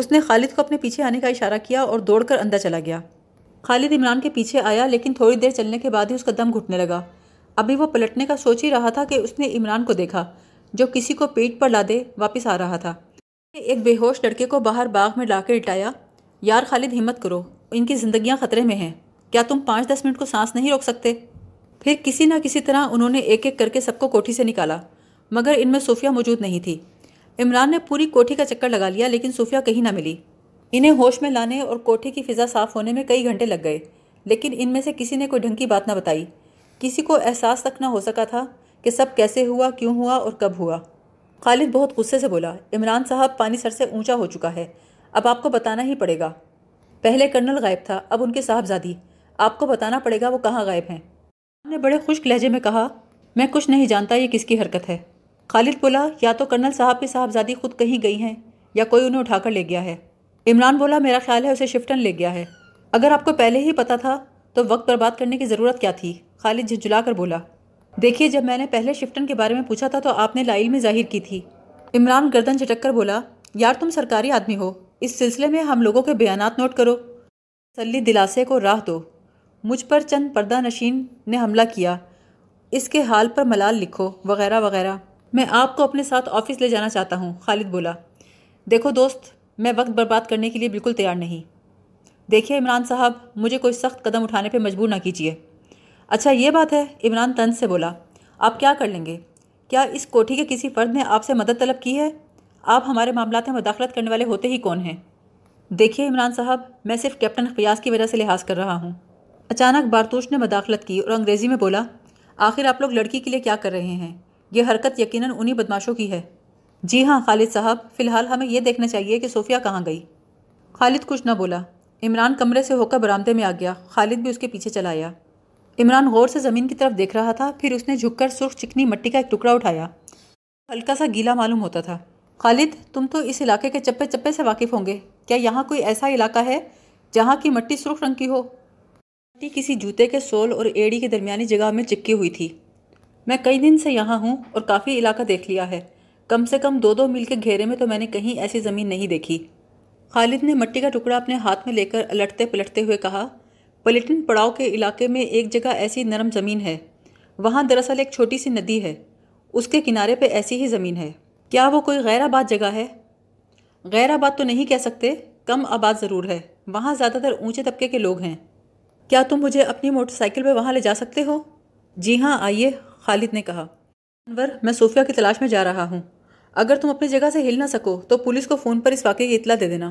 اس نے خالد کو اپنے پیچھے آنے کا اشارہ کیا اور دوڑ کر اندر چلا گیا۔ خالد عمران کے پیچھے آیا، لیکن تھوڑی دیر چلنے کے بعد ہی اس کا دم گھٹنے لگا۔ ابھی وہ پلٹنے کا سوچ ہی رہا تھا کہ اس نے عمران کو دیکھا، جو کسی کو پیٹ پر لادے واپس آ رہا تھا۔ ایک بے ہوش لڑکے کو باہر باغ میں لا کے لٹایا۔ یار خالد، ہمت کرو، ان کی زندگیاں خطرے میں ہیں، کیا تم 5-10 منٹ کو سانس نہیں روک سکتے؟ پھر کسی نہ کسی طرح انہوں نے ایک ایک کر کے سب کو کوٹھی سے نکالا، مگر ان میں صوفیہ موجود نہیں تھی۔ عمران نے پوری کوٹھی کا چکر لگا لیا، لیکن صوفیہ کہیں نہ ملی۔ انہیں ہوش میں لانے اور کوٹھی کی فضا صاف ہونے میں کئی گھنٹے لگ گئے، لیکن ان میں سے کسی نے کوئی ڈھنگ کی بات نہ بتائی۔ کسی کو احساس تک نہ ہو سکا تھا کہ سب کیسے ہوا، کیوں ہوا اور کب ہوا۔ خالد بہت غصے سے بولا، عمران صاحب پانی سر سے اونچا ہو چکا ہے، اب آپ کو بتانا ہی پڑے گا۔ پہلے کرنل غائب تھا، اب ان کے صاحبزادی، آپ کو بتانا پڑے گا وہ کہاں غائب ہیں۔ عمران نے بڑے خشک لہجے میں کہا، میں کچھ نہیں جانتا یہ کس کی حرکت ہے۔ خالد بولا، یا تو کرنل صاحب کی صاحبزادی خود کہیں گئی ہیں یا کوئی انہیں اٹھا کر لے گیا ہے۔ عمران بولا، میرا خیال ہے اسے شفٹن لے گیا ہے۔ اگر آپ کو پہلے ہی پتہ تھا تو وقت برباد کرنے کی ضرورت کیا تھی؟ خالد جھنجھلا کر بولا، دیکھیے جب میں نے پہلے شفٹن کے بارے میں پوچھا تھا تو آپ نے لاعلمی ظاہر کی تھی۔ عمران گردن جھٹک کر بولا، یار تم سرکاری آدمی ہو، اس سلسلے میں ہم لوگوں کے بیانات نوٹ کرو، تسلی دلاسے کو راہ دو۔ مجھ پر چند پردہ نشین نے حملہ کیا اس کے حال پر ملال لکھو وغیرہ وغیرہ. میں آپ کو اپنے ساتھ آفس لے جانا چاہتا ہوں، خالد بولا. دیکھو دوست، میں وقت برباد کرنے کے لیے بالکل تیار نہیں. دیکھیے عمران صاحب، مجھے کوئی سخت قدم اٹھانے پہ مجبور نہ کیجیے. اچھا یہ بات ہے، عمران طنز سے بولا، آپ کیا کر لیں گے؟ کیا اس کوٹھی کے کسی فرد نے آپ سے مدد طلب کی ہے؟ آپ ہمارے معاملات میں مداخلت کرنے والے ہوتے ہی کون ہیں؟ دیکھیے عمران صاحب، میں صرف کیپٹن فیاض کی وجہ سے لحاظ کر رہا ہوں. اچانک بارتوش نے مداخلت کی اور انگریزی میں بولا، آخر آپ لوگ لڑکی کے لیے کیا کر رہے ہیں؟ یہ حرکت یقیناً انہی بدماشوں کی ہے. جی ہاں خالد صاحب، فی الحال ہمیں یہ دیکھنا چاہیے کہ صوفیہ کہاں گئی. خالد کچھ نہ بولا. عمران کمرے سے ہو کر برآمدے میں آ گیا، خالد بھی اس کے پیچھے چلا آیا. عمران غور سے زمین کی طرف دیکھ رہا تھا، پھر اس نے جھک کر سرخ چکنی مٹی کا ایک ٹکڑا اٹھایا، ہلکا سا گیلا معلوم ہوتا تھا. خالد، تم تو اس علاقے کے چپے چپے سے واقف ہوں گے، کیا یہاں کوئی ایسا علاقہ ہے جہاں کی مٹی سرخ رنگ کی ہو؟ مٹی کسی جوتے کے سول اور ایڑی کے درمیانی جگہ میں چپکی ہوئی تھی. میں کئی دن سے یہاں ہوں اور کافی علاقہ دیکھ لیا ہے، کم سے کم 2 میل کے گھیرے میں تو میں نے کہیں ایسی زمین نہیں دیکھی. خالد نے مٹی کا ٹکڑا اپنے ہاتھ میں لے کر الٹتے پلٹتے ہوئے کہا، پلیٹن پڑاؤ کے علاقے میں ایک جگہ ایسی نرم زمین ہے، وہاں دراصل ایک چھوٹی سی ندی ہے، اس کے کنارے پہ ایسی ہی زمین ہے. کیا وہ کوئی غیر آباد جگہ ہے؟ غیر آباد تو نہیں کہہ سکتے، کم آباد ضرور ہے، وہاں زیادہ تر اونچے طبقے کے لوگ ہیں. کیا تم مجھے اپنی موٹر سائیکل پہ وہاں لے جا سکتے ہو؟ جی ہاں آئیے، خالد نے کہا. انور، میں صوفیہ کی تلاش میں جا رہا ہوں، اگر تم اپنی جگہ سے ہل نہ سکو تو پولیس کو فون پر اس واقعے کی اطلاع دے دینا.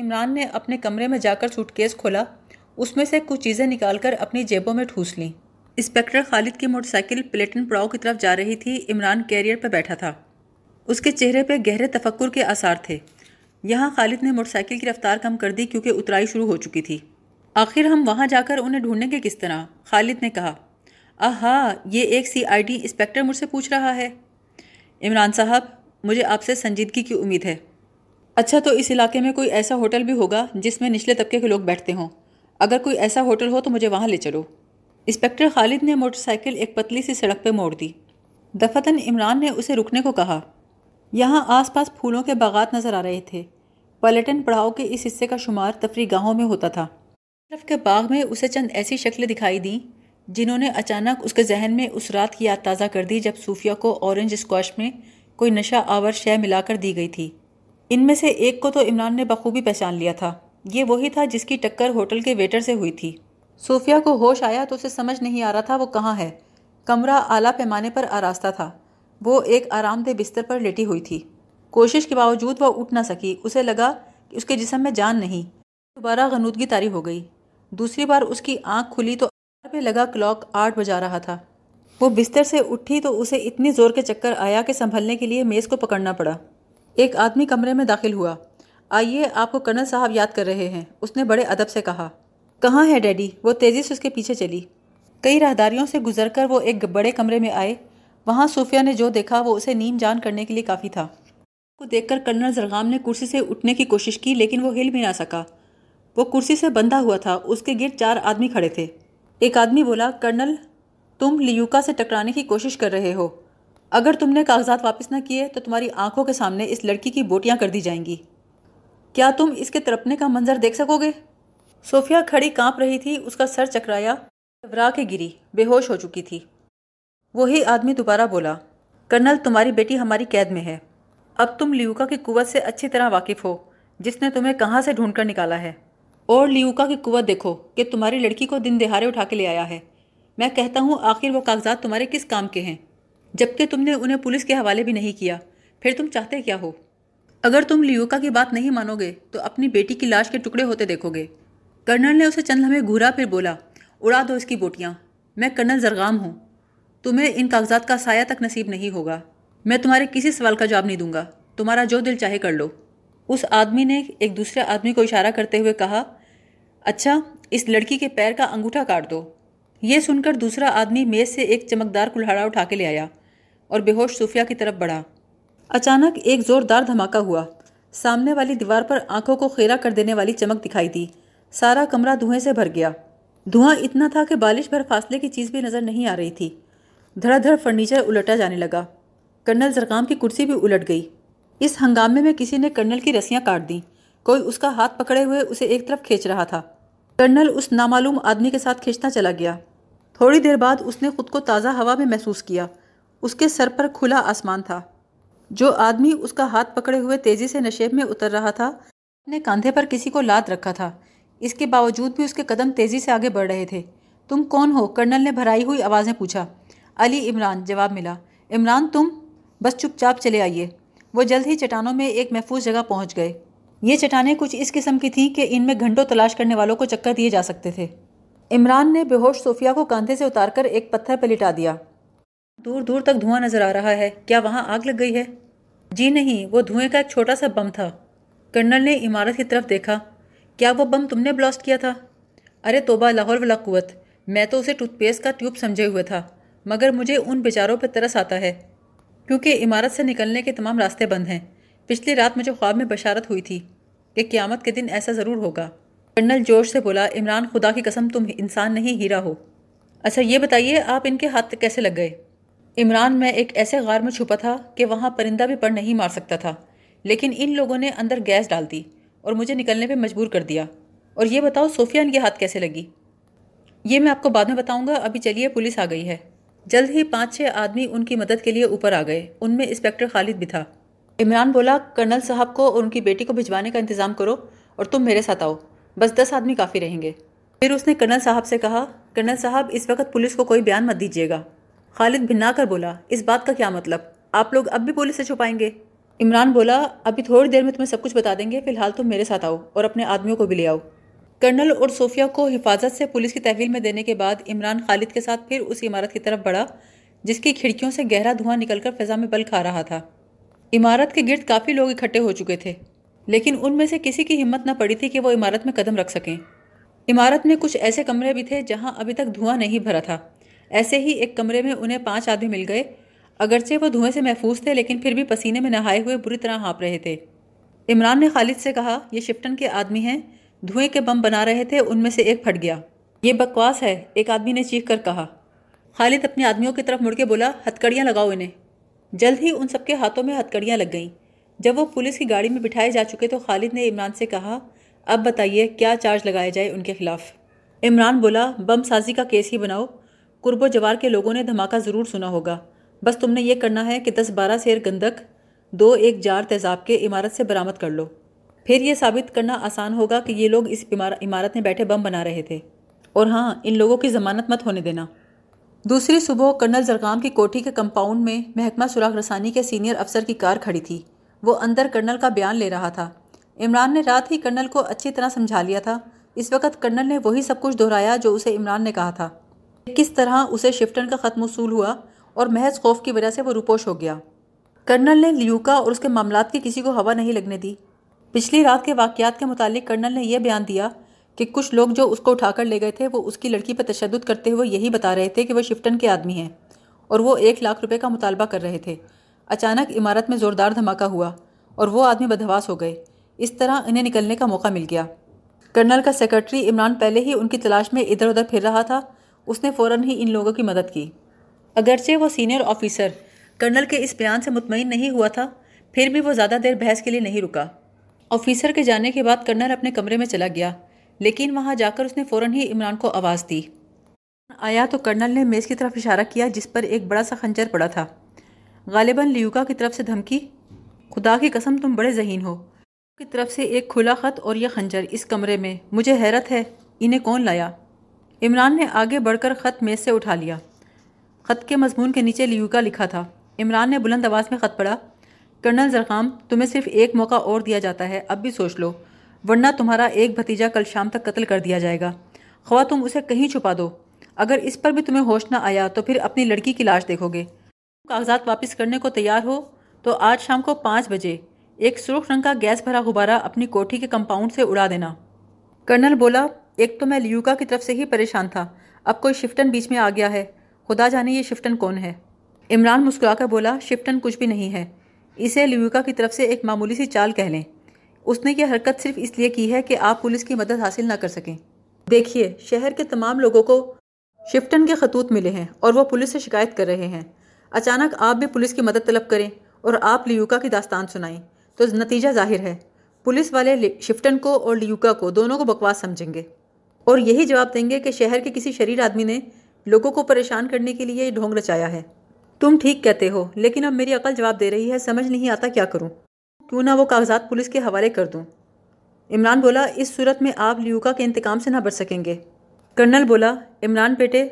عمران نے اپنے کمرے میں جا کر سوٹ کیس کھولا، اس میں سے کچھ چیزیں نکال کر اپنی جیبوں میں ٹھوس لیں. انسپیکٹر خالد کی موٹر سائیکل پلیٹن پڑاؤ کی طرف جا رہی تھی. عمران کیریئر پہ بیٹھا تھا، اس کے چہرے پہ گہرے تفکر کے آثار تھے. یہاں خالد نے موٹر سائیکل کی رفتار کم کر دی کیونکہ اترائی شروع ہو چکی تھی. آخر ہم وہاں جا کر انہیں ڈھونڈیں گے کس طرح؟ خالد نے کہا. آہا، یہ ایک سی آئی ڈی انسپیکٹر مجھ سے پوچھ رہا ہے. عمران صاحب، مجھے آپ سے سنجیدگی کی امید ہے. اچھا، تو اس علاقے میں کوئی ایسا ہوٹل بھی ہوگا جس میں نچلے طبقے کے لوگ بیٹھتے ہوں؟ اگر کوئی ایسا ہوٹل ہو تو مجھے وہاں لے چلو. انسپیکٹر خالد نے موٹر سائیکل ایک پتلی سی سڑک پہ موڑ دی. دفعتاً عمران نے اسے رکنے کو کہا. یہاں آس پاس پھولوں کے باغات نظر آ رہے تھے. پلیٹن پڑاؤ کے اس حصے کا شمار تفریح گاہوں میں ہوتا تھا. طرف کے باغ میں اسے چند ایسی شکلیں دکھائی دیں جنہوں نے اچانک اس کے ذہن میں اس رات کی یاد تازہ کر دی جب صوفیہ کو اورنج اسکواش میں کوئی نشہ آور شے ملا کر دی گئی تھی. ان میں سے ایک کو تو عمران نے بخوبی پہچان لیا تھا، یہ وہی تھا جس کی ٹکر ہوٹل کے ویٹر سے ہوئی تھی. صوفیہ کو ہوش آیا تو اسے سمجھ نہیں آ رہا تھا وہ کہاں ہے. کمرہ اعلیٰ پیمانے پر آراستہ تھا، وہ ایک آرام دہ بستر پر لیٹی ہوئی تھی. کوشش کے باوجود وہ اٹھ نہ سکی، اسے لگا کہ اس کے جسم میں جان نہیں. دوبارہ غنودگی طاری ہو گئی. دوسری بار اس کی آنکھ کھلی تو پہ لگا کلاک 8 بجا رہا تھا. وہ بستر سے اٹھی تو اسے اتنی زور کے چکر آیا کہ سنبھلنے کے لیے میز کو پکڑنا پڑا. ایک آدمی کمرے میں داخل ہوا. آئیے، آپ کو کرنل صاحب یاد کر رہے ہیں، اس نے بڑے ادب سے کہا. کہاں ہے ڈیڈی؟ وہ تیزی سے اس کے پیچھے چلی. کئی راہداریوں سے گزر کر وہ ایک بڑے کمرے میں آئے. وہاں صوفیہ نے جو دیکھا وہ اسے نیم جان کرنے کے لیے کافی تھا. کو دیکھ کر کرنل زرغام نے کرسی سے اٹھنے کی کوشش کی لیکن وہ ہل بھی نہ سکا. وہ کرسی سے بندھا ہوا تھا، اس کے گرد 4 آدمی کھڑے تھے. ایک آدمی بولا، کرنل، تم لیوکا سے ٹکرانے کی کوشش کر رہے ہو، اگر تم نے کاغذات واپس نہ کیے تو تمہاری آنکھوں کے سامنے اس لڑکی کی بوٹیاں کر دی جائیں گی. کیا تم اس کے تڑپنے کا منظر دیکھ سکو گے؟ صوفیہ کھڑی کانپ رہی تھی، اس کا سر چکرایا، گھبرا کے گری، بے ہوش ہو چکی تھی. وہی آدمی دوبارہ بولا، کرنل، تمہاری بیٹی ہماری قید میں ہے. اب تم لیوکا کی قوت سے اچھی طرح واقف ہو جس نے تمہیں کہاں سے ڈھونڈ کر نکالا ہے، اور لیوکا کی قوت دیکھو کہ تمہاری لڑکی کو دن دہاڑے اٹھا کے لے آیا ہے. میں کہتا ہوں آخر وہ کاغذات تمہارے کس کام کے ہیں، جبکہ تم نے انہیں پولیس کے حوالے بھی نہیں کیا، پھر تم چاہتے کیا ہو؟ اگر تم لیوکا کی بات نہیں مانو گے تو اپنی بیٹی کی لاش کے ٹکڑے ہوتے دیکھو گے. کرنل نے اسے چند لمحے گھورا، پھر بولا، اڑا دو اس کی بوٹیاں، میں کرنل زرغام ہوں، تمہیں ان کاغذات کا سایہ تک نصیب نہیں ہوگا. میں تمہارے کسی سوال کا جواب نہیں دوں گا، تمہارا جو دل چاہے کر لو. اس آدمی نے ایک دوسرے آدمی کو اشارہ کرتے ہوئے کہا، اچھا، اس لڑکی کے پیر کا انگوٹھا کاٹ دو. یہ سن کر دوسرا آدمی میز سے ایک چمکدار کلہاڑا اٹھا کے لے آیا اور بے ہوش صوفیہ کی طرف بڑھا. اچانک ایک زوردار دھماکہ ہوا. سامنے والی دیوار پر آنکھوں کو خیرہ کر دینے والی چمک دکھائی دی. سارا کمرہ دھویں سے بھر گیا. دھواں اتنا تھا کہ بالش بھر فاصلے کی چیز بھی نظر نہیں آ رہی تھی. دھڑا دھڑ فرنیچر الٹا جانے لگا. کرنل زرغام کی کرسی بھی الٹ گئی. اس ہنگامے میں کسی نے کرنل کی رسیاں کاٹ دیں. کوئی اس کا ہاتھ پکڑے ہوئے اسے ایک طرف کھینچ رہا تھا. کرنل اس نامعلوم آدمی کے ساتھ کھینچتا چلا گیا. تھوڑی دیر بعد اس نے خود کو تازہ ہوا میں محسوس کیا. اس کے سر پر کھلا آسمان تھا. جو آدمی اس کا ہاتھ پکڑے ہوئے تیزی سے نشیب میں اتر رہا تھا نے کاندھے پر کسی کو لاد رکھا تھا. اس کے باوجود بھی اس کے قدم تیزی سے آگے بڑھ رہے تھے. تم کون ہو؟ کرنل نے بھرائی ہوئی آواز میں پوچھا. علی عمران، جواب ملا. عمران تم؟ بس چپ چاپ چلے آئیے. وہ جلد ہی چٹانوں میں ایک محفوظ جگہ پہنچ گئے. یہ چٹانیں کچھ اس قسم کی تھیں کہ ان میں گھنٹوں تلاش کرنے والوں کو چکر دیے جا سکتے تھے. عمران نے بے ہوش صوفیہ کو کاندھے سے اتار کر ایک پتھر پہ لٹا دیا. دور دور تک دھواں نظر آ رہا ہے، کیا وہاں آگ لگ گئی ہے؟ جی نہیں، وہ دھوئیں کا ایک چھوٹا سا بم تھا. کرنل نے عمارت کی طرف دیکھا. کیا وہ بم تم نے بلاسٹ کیا تھا؟ ارے توبہ، لاہور ولا قوت، میں تو اسے ٹوتھ پیسٹ کا ٹیوب سمجھے ہوئے تھا، مگر مجھے ان بیچاروں پہ ترس آتا ہے کیونکہ عمارت سے نکلنے کے تمام راستے بند ہیں. پچھلی رات مجھے خواب میں بشارت ہوئی تھی کہ قیامت کے دن ایسا ضرور ہوگا. کرنل جوش سے بولا، عمران خدا کی قسم تم انسان نہیں، ہیرا ہو. اچھا یہ بتائیے آپ ان کے ہاتھ کیسے لگ گئے؟ عمران، میں ایک ایسے غار میں چھپا تھا کہ وہاں پرندہ بھی پر نہیں مار سکتا تھا، لیکن ان لوگوں نے اندر گیس ڈال دی اور مجھے نکلنے پہ مجبور کر دیا. اور یہ بتاؤ صوفیہ ان کے ہاتھ کیسے لگی؟ یہ میں آپ کو بعد میں بتاؤں گا، ابھی چلیے پولیس آ گئی ہے. جلد ہی 5-6 آدمی ان کی مدد کے لیے اوپر آ گئے. ان میں انسپیکٹر خالد بھی تھا. عمران بولا، کرنل صاحب کو اور ان کی بیٹی کو بھجوانے کا انتظام کرو اور تم میرے ساتھ آؤ، بس 10 آدمی کافی رہیں گے. پھر اس نے کرنل صاحب سے کہا، کرنل صاحب اس وقت پولیس کو کوئی بیان مت دیجیے گا. خالد بھنا کر بولا، اس بات کا کیا مطلب؟ آپ لوگ اب بھی پولیس سے چھپائیں گے؟ عمران بولا، ابھی تھوڑی دیر میں تمہیں سب کچھ بتا دیں گے، فی الحال تم میرے ساتھ آؤ اور اپنے آدمیوں کو بھی لے آؤ. کرنل اور صوفیہ کو حفاظت سے پولیس کی تحویل میں دینے کے بعد عمران خالد کے ساتھ پھر اس عمارت کی طرف بڑھا جس کی کھڑکیوں سے گہرا دھواں نکل کر فضا میں بل کھا رہا تھا. عمارت کے گرد کافی لوگ اکٹھے ہو چکے تھے، لیکن ان میں سے کسی کی ہمت نہ پڑی تھی کہ وہ عمارت میں قدم رکھ سکیں. عمارت میں کچھ ایسے کمرے بھی تھے جہاں ابھی تک دھواں نہیں بھرا تھا. ایسے ہی ایک کمرے میں انہیں 5 آدمی مل گئے. اگرچہ وہ دھویں سے محفوظ تھے، لیکن پھر بھی پسینے میں نہائے ہوئے بری طرح ہانپ رہے تھے. عمران نے خالد سے کہا، یہ شفٹن کے آدمی ہیں، دھوئیں کے بم بنا رہے تھے، ان میں سے ایک پھٹ گیا. یہ بکواس ہے، ایک آدمی نے چیخ کر کہا. خالد اپنے آدمیوں کی طرف مڑ کے بولا، ہتھکڑیاں لگاؤ انہیں. جلد ہی ان سب کے ہاتھوں میں ہتھکڑیاں لگ گئیں. جب وہ پولیس کی گاڑی میں بٹھائے جا چکے تو خالد نے عمران سے کہا، اب بتائیے کیا چارج لگایا جائے ان کے خلاف؟ عمران بولا، بم سازی کا کیس ہی بناؤ. قرب و جوار کے لوگوں نے دھماکہ ضرور سنا ہوگا. بس تم نے یہ کرنا ہے کہ 10-12 سیر گندک، 2-1 جار تیزاب کے عمارت سے برآمد کر لو. پھر یہ ثابت کرنا آسان ہوگا کہ یہ لوگ اس عمارت میں بیٹھے بم بنا رہے تھے. اور ہاں، ان لوگوں کی ضمانت مت ہونے دینا. دوسری صبح کرنل زرغام کی کوٹھی کے کمپاؤنڈ میں محکمہ سراغ رسانی کے سینئر افسر کی کار کھڑی تھی. وہ اندر کرنل کا بیان لے رہا تھا. عمران نے رات ہی کرنل کو اچھی طرح سمجھا لیا تھا. اس وقت کرنل نے وہی سب کچھ دہرایا جو اسے عمران نے کہا تھا. کس طرح اسے شفٹن کا خط موصول ہوا اور محض خوف کی وجہ سے وہ روپوش ہو گیا. کرنل نے لیوکا اور اس کے معاملات کی کسی کو ہوا نہیں لگنے دی. پچھلی رات کے واقعات کے متعلق کرنل نے یہ بیان دیا کہ کچھ لوگ جو اس کو اٹھا کر لے گئے تھے وہ اس کی لڑکی پر تشدد کرتے ہوئے یہی بتا رہے تھے کہ وہ شفٹن کے آدمی ہیں اور وہ 1 لاکھ روپے کا مطالبہ کر رہے تھے. اچانک عمارت میں زوردار دھماکہ ہوا اور وہ آدمی بدحواس ہو گئے. اس طرح انہیں نکلنے کا موقع مل گیا. کرنل کا سیکرٹری عمران پہلے ہی ان کی تلاش میں ادھر ادھر پھر رہا تھا. اس نے فوراً ہی ان لوگوں کی مدد کی. اگرچہ وہ سینئر آفیسر کرنل کے اس بیان سے مطمئن نہیں ہوا تھا، پھر بھی وہ زیادہ دیر بحث کے لیے نہیں رکا. آفیسر کے جانے کے بعد کرنل اپنے کمرے میں چلا گیا، لیکن وہاں جا کر اس نے فوراً ہی عمران کو آواز دی. آیا تو کرنل نے میز کی طرف اشارہ کیا جس پر ایک بڑا سا خنجر پڑا تھا. غالباً لیوکا کی طرف سے دھمکی. خدا کی قسم تم بڑے ذہین ہو. کی طرف سے ایک کھلا خط اور یہ خنجر اس کمرے میں، مجھے حیرت ہے انہیں کون لایا. عمران نے آگے بڑھ کر خط میز سے اٹھا لیا. خط کے مضمون کے نیچے لیوکا لکھا تھا. عمران نے بلند آواز میں خط پڑھا. کرنل زرغام، تمہیں صرف ایک موقع اور دیا جاتا ہے، اب بھی سوچ لو، ورنہ تمہارا ایک بھتیجا کل شام تک قتل کر دیا جائے گا. خواہ تم اسے کہیں چھپا دو. اگر اس پر بھی تمہیں ہوش نہ آیا تو پھر اپنی لڑکی کی لاش دیکھو گے. کاغذات واپس کرنے کو تیار ہو تو آج شام کو 5 بجے ایک سرخ رنگ کا گیس بھرا غبارہ اپنی کوٹھی کے کمپاؤنڈ سے اڑا دینا. کرنل بولا، ایک تو میں لیوکا کی طرف سے ہی پریشان تھا، اب کوئی شفٹن بیچ میں آ گیا ہے. خدا جانے یہ شفٹن کون ہے. عمران مسکرا کر بولا، شفٹن کچھ بھی نہیں ہے، اسے لیوکا کی طرف سے ایک معمولی سی چال کہہ لیں. اس نے یہ حرکت صرف اس لیے کی ہے کہ آپ پولیس کی مدد حاصل نہ کر سکیں. دیکھیے، شہر کے تمام لوگوں کو شفٹن کے خطوط ملے ہیں اور وہ پولیس سے شکایت کر رہے ہیں. اچانک آپ بھی پولیس کی مدد طلب کریں اور آپ لیوکا کی داستان سنائیں تو نتیجہ ظاہر ہے، پولیس والے شفٹن کو اور لیوکا کو دونوں کو بکواس سمجھیں گے اور یہی جواب دیں گے کہ شہر کے کسی شریر آدمی نے لوگوں کو پریشان کرنے کے لیے یہ ڈھونگ رچایا ہے. تم ٹھیک کہتے ہو، لیکن اب میری عقل جواب دے رہی ہے، سمجھ نہیں آتا کیا کروں. کیوں نہ وہ کاغذات پولیس کے حوالے کر دوں؟ عمران بولا، اس صورت میں آپ لیوکا کے انتقام سے نہ بچ سکیں گے. کرنل بولا، عمران بیٹے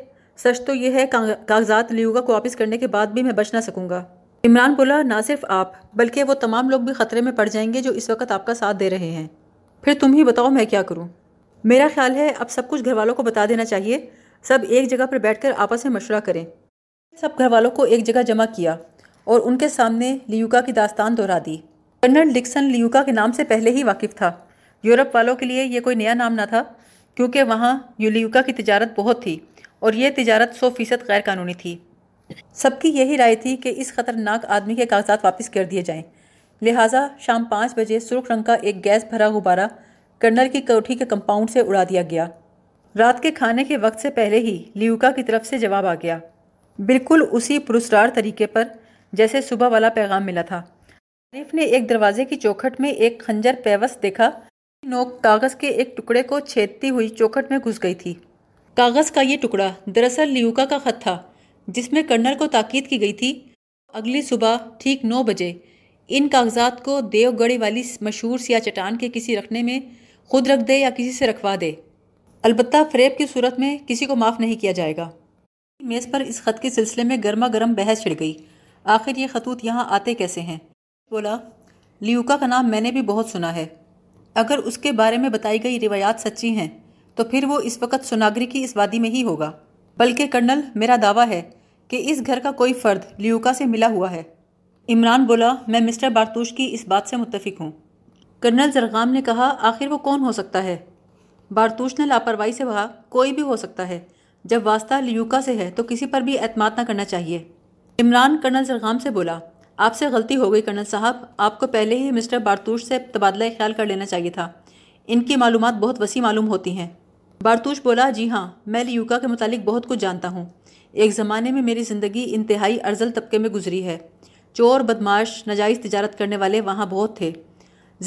سچ تو یہ ہے کاغذات لیوکا کو واپس کرنے کے بعد بھی میں بچ نہ سکوں گا. عمران بولا، نہ صرف آپ بلکہ وہ تمام لوگ بھی خطرے میں پڑ جائیں گے جو اس وقت آپ کا ساتھ دے رہے ہیں. پھر تم ہی بتاؤ میں کیا کروں. میرا خیال ہے اب سب کچھ گھر والوں کو بتا دینا چاہیے. سب ایک جگہ پر بیٹھ کر آپس میں مشورہ کریں. سب گھر والوں کو ایک جگہ جمع کیا اور ان کے سامنے لیوکا کی داستان دہرا دی. کرنل ڈکسن لیوکا کے نام سے پہلے ہی واقف تھا. یورپ والوں کے لیے یہ کوئی نیا نام نہ تھا کیونکہ وہاں لیوکا کی تجارت بہت تھی اور یہ تجارت 100% غیر قانونی تھی. سب کی یہی رائے تھی کہ اس خطرناک آدمی کے کاغذات واپس کر دیے جائیں. لہٰذا شام 5 بجے سرخ رنگ کا ایک گیس بھرا غبارہ کرنل کی کوٹھی کے کمپاؤنڈ سے اڑا دیا گیا. رات کے کھانے کے وقت سے پہلے ہی لیوکا کی طرف سے جواب آ گیا، بالکل اسی پرسرار طریقے پر جیسے صبح والا پیغام ملا تھا. عارف نے ایک دروازے کی چوکھٹ میں ایک خنجر پیوس دیکھا. نوک کاغذ کے ایک ٹکڑے کو چھیدتی ہوئی چوکھٹ میں گھس گئی تھی. کاغذ کا یہ ٹکڑا دراصل لیوکا کا خط تھا جس میں کرنل کو تاکید کی گئی تھی اگلی صبح ٹھیک 9 بجے ان کاغذات کو دیو گڑی والی مشہور سیاہ چٹان کے کسی رکھنے میں خود رکھ دے یا کسی سے رکھوا دے، البتہ فریب کی صورت میں کسی کو معاف نہیں کیا جائے گا. میز پر اس خط کے سلسلے میں گرما گرم بحث چھڑ گئی. آخر یہ خطوط یہاں آتے کیسے ہیں؟ بولا، لیوکا کا نام میں نے بھی بہت سنا ہے. اگر اس کے بارے میں بتائی گئی روایات سچی ہیں تو پھر وہ اس وقت سوناگری کی اس وادی میں ہی ہوگا. بلکہ کرنل میرا دعویٰ ہے کہ اس گھر کا کوئی فرد لیوکا سے ملا ہوا ہے. عمران بولا، میں مسٹر بارتوش کی اس بات سے متفق ہوں. کرنل زرغام نے کہا، آخر وہ کون ہو سکتا ہے؟ بارتوش نے لاپرواہی سے کہا، کوئی بھی ہو سکتا ہے. جب واسطہ لیوکا سے ہے تو کسی پر بھی اعتماد نہ کرنا چاہیے. عمران کرنل زرغام سے بولا، آپ سے غلطی ہو گئی کرنل صاحب، آپ کو پہلے ہی مسٹر بارتوش سے تبادلہ خیال کر لینا چاہیے تھا. ان کی معلومات بہت وسیع معلوم ہوتی ہیں. بارتوش بولا، جی ہاں، میں لیوکا کے متعلق بہت کچھ جانتا ہوں. ایک زمانے میں میری زندگی انتہائی ارزل طبقے میں گزری ہے. چور، بدماش، ناجائز تجارت کرنے والے وہاں بہت تھے.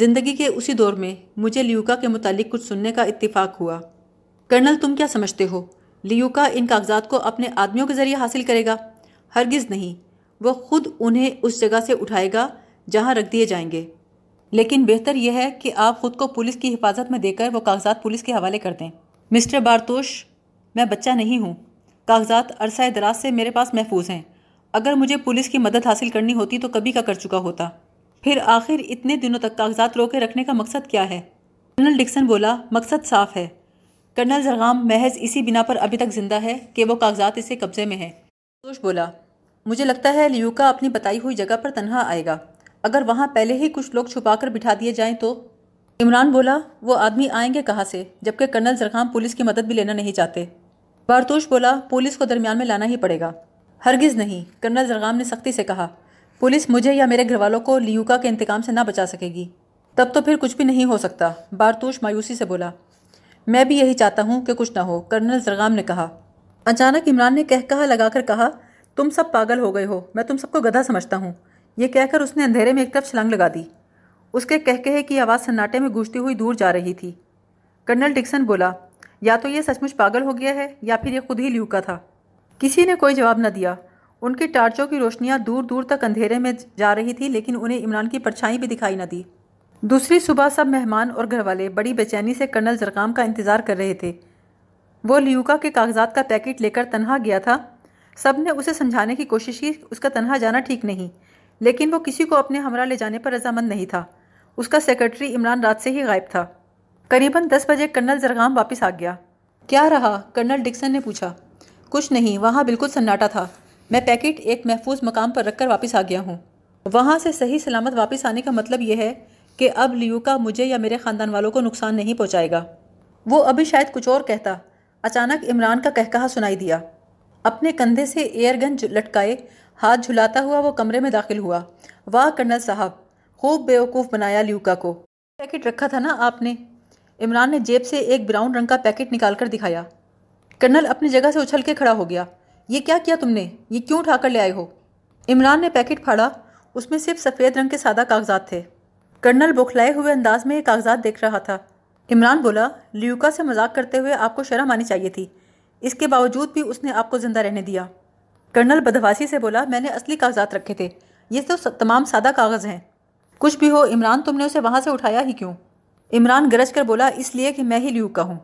زندگی کے اسی دور میں مجھے لیوکا کے متعلق کچھ سننے کا اتفاق ہوا. کرنل تم کیا سمجھتے ہو، لیوکا ان کاغذات کو اپنے آدمیوں کے ذریعے حاصل کرے گا؟ ہرگز نہیں. وہ خود انہیں اس جگہ سے اٹھائے گا جہاں رکھ دیے جائیں گے. لیکن بہتر یہ ہے کہ آپ خود کو پولیس کی حفاظت میں دے کر وہ کاغذات پولیس کے حوالے کر دیں. مسٹر بارتوش، میں بچہ نہیں ہوں. کاغذات عرصہ دراز سے میرے پاس محفوظ ہیں. اگر مجھے پولیس کی مدد حاصل کرنی ہوتی تو کبھی کا کر چکا ہوتا. پھر آخر اتنے دنوں تک کاغذات روکے رکھنے کا مقصد کیا ہے؟ کرنل ڈکسن بولا، مقصد صاف ہے. کرنل زرغام محض اسی بنا پر ابھی تک زندہ ہے کہ وہ کاغذات اس کے قبضے میں ہیں. بارتوش بولا، مجھے لگتا ہے لیوکا اپنی بتائی ہوئی جگہ پر تنہا آئے گا. اگر وہاں پہلے ہی کچھ لوگ چھپا کر بٹھا دیے جائیں تو؟ عمران بولا، وہ آدمی آئیں گے کہاں سے، جبکہ کرنل زرغام پولیس کی مدد بھی لینا نہیں چاہتے. بارتوش بولا، پولیس کو درمیان میں لانا ہی پڑے گا. ہرگز نہیں، کرنل زرغام نے سختی سے کہا، پولیس مجھے یا میرے گھر والوں کو لیوکا کے انتقام سے نہ بچا سکے گی. تب تو پھر کچھ بھی نہیں ہو سکتا. بارتوش مایوسی سے بولا، میں بھی یہی چاہتا ہوں کہ کچھ نہ ہو. کرنل زرغام نے کہا. اچانک عمران نے کہا لگا کر کہا، تم سب پاگل ہو گئے ہو، میں تم سب کو گدھا سمجھتا ہوں. یہ کہہ کر اس نے اندھیرے میں ایک طرف چھلانگ لگا دی. اس کے کہکہے کی آواز سناٹے میں گونجتی ہوئی دور جا رہی تھی. کرنل ڈکسن بولا، یا تو یہ سچ مچ پاگل ہو گیا ہے یا پھر یہ خود ہی لیوکا تھا. کسی نے کوئی جواب نہ دیا. ان کی ٹارچوں کی روشنیاں دور دور تک اندھیرے میں جا رہی تھی لیکن انہیں عمران کی پرچھائی بھی دکھائی نہ دی. دوسری صبح سب مہمان اور گھر والے بڑی بے چینی سے کرنل زرغام کا انتظار کر رہے تھے. وہ لیوکا کے کاغذات کا پیکٹ لے کر تنہا گیا تھا. سب نے اسے سمجھانے کی کوشش کی اس کا تنہا جانا ٹھیک نہیں، لیکن وہ کسی کو اپنے ہمراہ لے جانے پر رضامند نہیں تھا. اس کا سیکرٹری عمران رات سے ہی غائب تھا. قریباً 10 بجے کرنل زرغام واپس آ گیا. کیا رہا؟ کرنل ڈکسن نے پوچھا. کچھ نہیں، وہاں بالکل سناٹا تھا. میں پیکٹ ایک محفوظ مقام پر رکھ کر واپس آ گیا ہوں. وہاں سے صحیح سلامت واپس آنے کا مطلب یہ ہے کہ اب لیوکا مجھے یا میرے خاندان والوں کو نقصان نہیں پہنچائے گا. وہ ابھی شاید کچھ اور کہتا. اچانک عمران کا کہکہا سنائی دیا. اپنے کندھے سے ایئر گن لٹکائے ہاتھ جھلاتا ہوا وہ کمرے میں داخل ہوا. واہ کرنل صاحب، خوب بیوقوف بنایا لیوکا کو. پیکٹ رکھا تھا نا آپ نے؟ عمران نے جیب سے ایک براؤن رنگ کا پیکٹ نکال کر دکھایا. کرنل اپنی جگہ سے اچھل کے کھڑا ہو گیا. یہ کیا کیا تم نے؟ یہ کیوں اٹھا کر لے آئے ہو؟ عمران نے پیکٹ پھاڑا. اس میں صرف سفید رنگ کے سادہ کاغذات تھے. کرنل بوکھلائے ہوئے انداز میں یہ کاغذات دیکھ رہا تھا. عمران بولا، لیوکا سے مذاق کرتے ہوئے آپ کو شرم آنی چاہیے تھی. اس کے باوجود بھی اس نے آپ کو زندہ رہنے دیا. کرنل بدہواسی سے بولا, میں نے اصلی کاغذات رکھے تھے, یہ تو تمام سادہ کاغذ ہیں. کچھ بھی ہو عمران, تم نے اسے وہاں سے اٹھایا ہی کیوں؟ عمران گرج کر بولا, اس لیے کہ میں ہی لیوکا ہوں.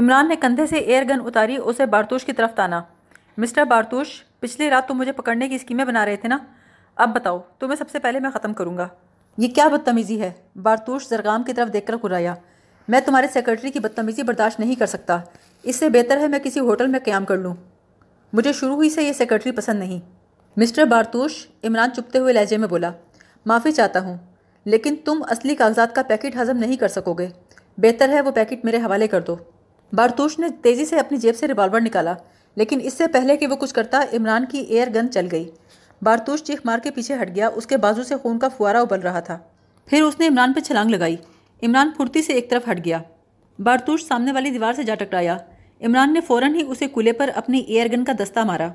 عمران نے کندھے سے ایئر گن اتاری, اسے بارتوش کی طرف تانا. مسٹر بارتوش, پچھلی رات تم مجھے پکڑنے کی اسکیمیں بنا رہے تھے نا, اب بتاؤ تمہیں سب سے پہلے میں ختم کروں گا. یہ کیا بدتمیزی ہے, بارتوش زرغام کی طرف دیکھ کر کرایا. میں تمہارے سیکرٹری کی بدتمیزی برداشت نہیں کر سکتا, اس سے بہتر ہے میں کسی ہوٹل میں قیام کر لوں. مجھے شروع ہی سے یہ سیکرٹری پسند نہیں. مسٹر بارتوش, عمران چپتے ہوئے لہجے میں بولا, معافی چاہتا ہوں لیکن تم اصلی کاغذات کا پیکٹ ہضم نہیں کر سکو گے, بہتر ہے وہ پیکٹ میرے حوالے کر دو. بارتوش نے تیزی سے اپنی جیب سے ریوالور نکالا, لیکن اس سے پہلے کہ وہ کچھ کرتا عمران کی ایئر گن چل گئی. بارتوش چیخ مار کے پیچھے ہٹ گیا, اس کے بازو سے خون کا فوارہ ابل رہا تھا. پھر اس نے عمران پہ چھلانگ لگائی, عمران پھرتی سے ایک طرف ہٹ گیا. بارتوش سامنے والی دیوار سے جا ٹکرایا. عمران نے فوراً ہی اسے کولے پر اپنی ایئر گن کا دستہ مارا.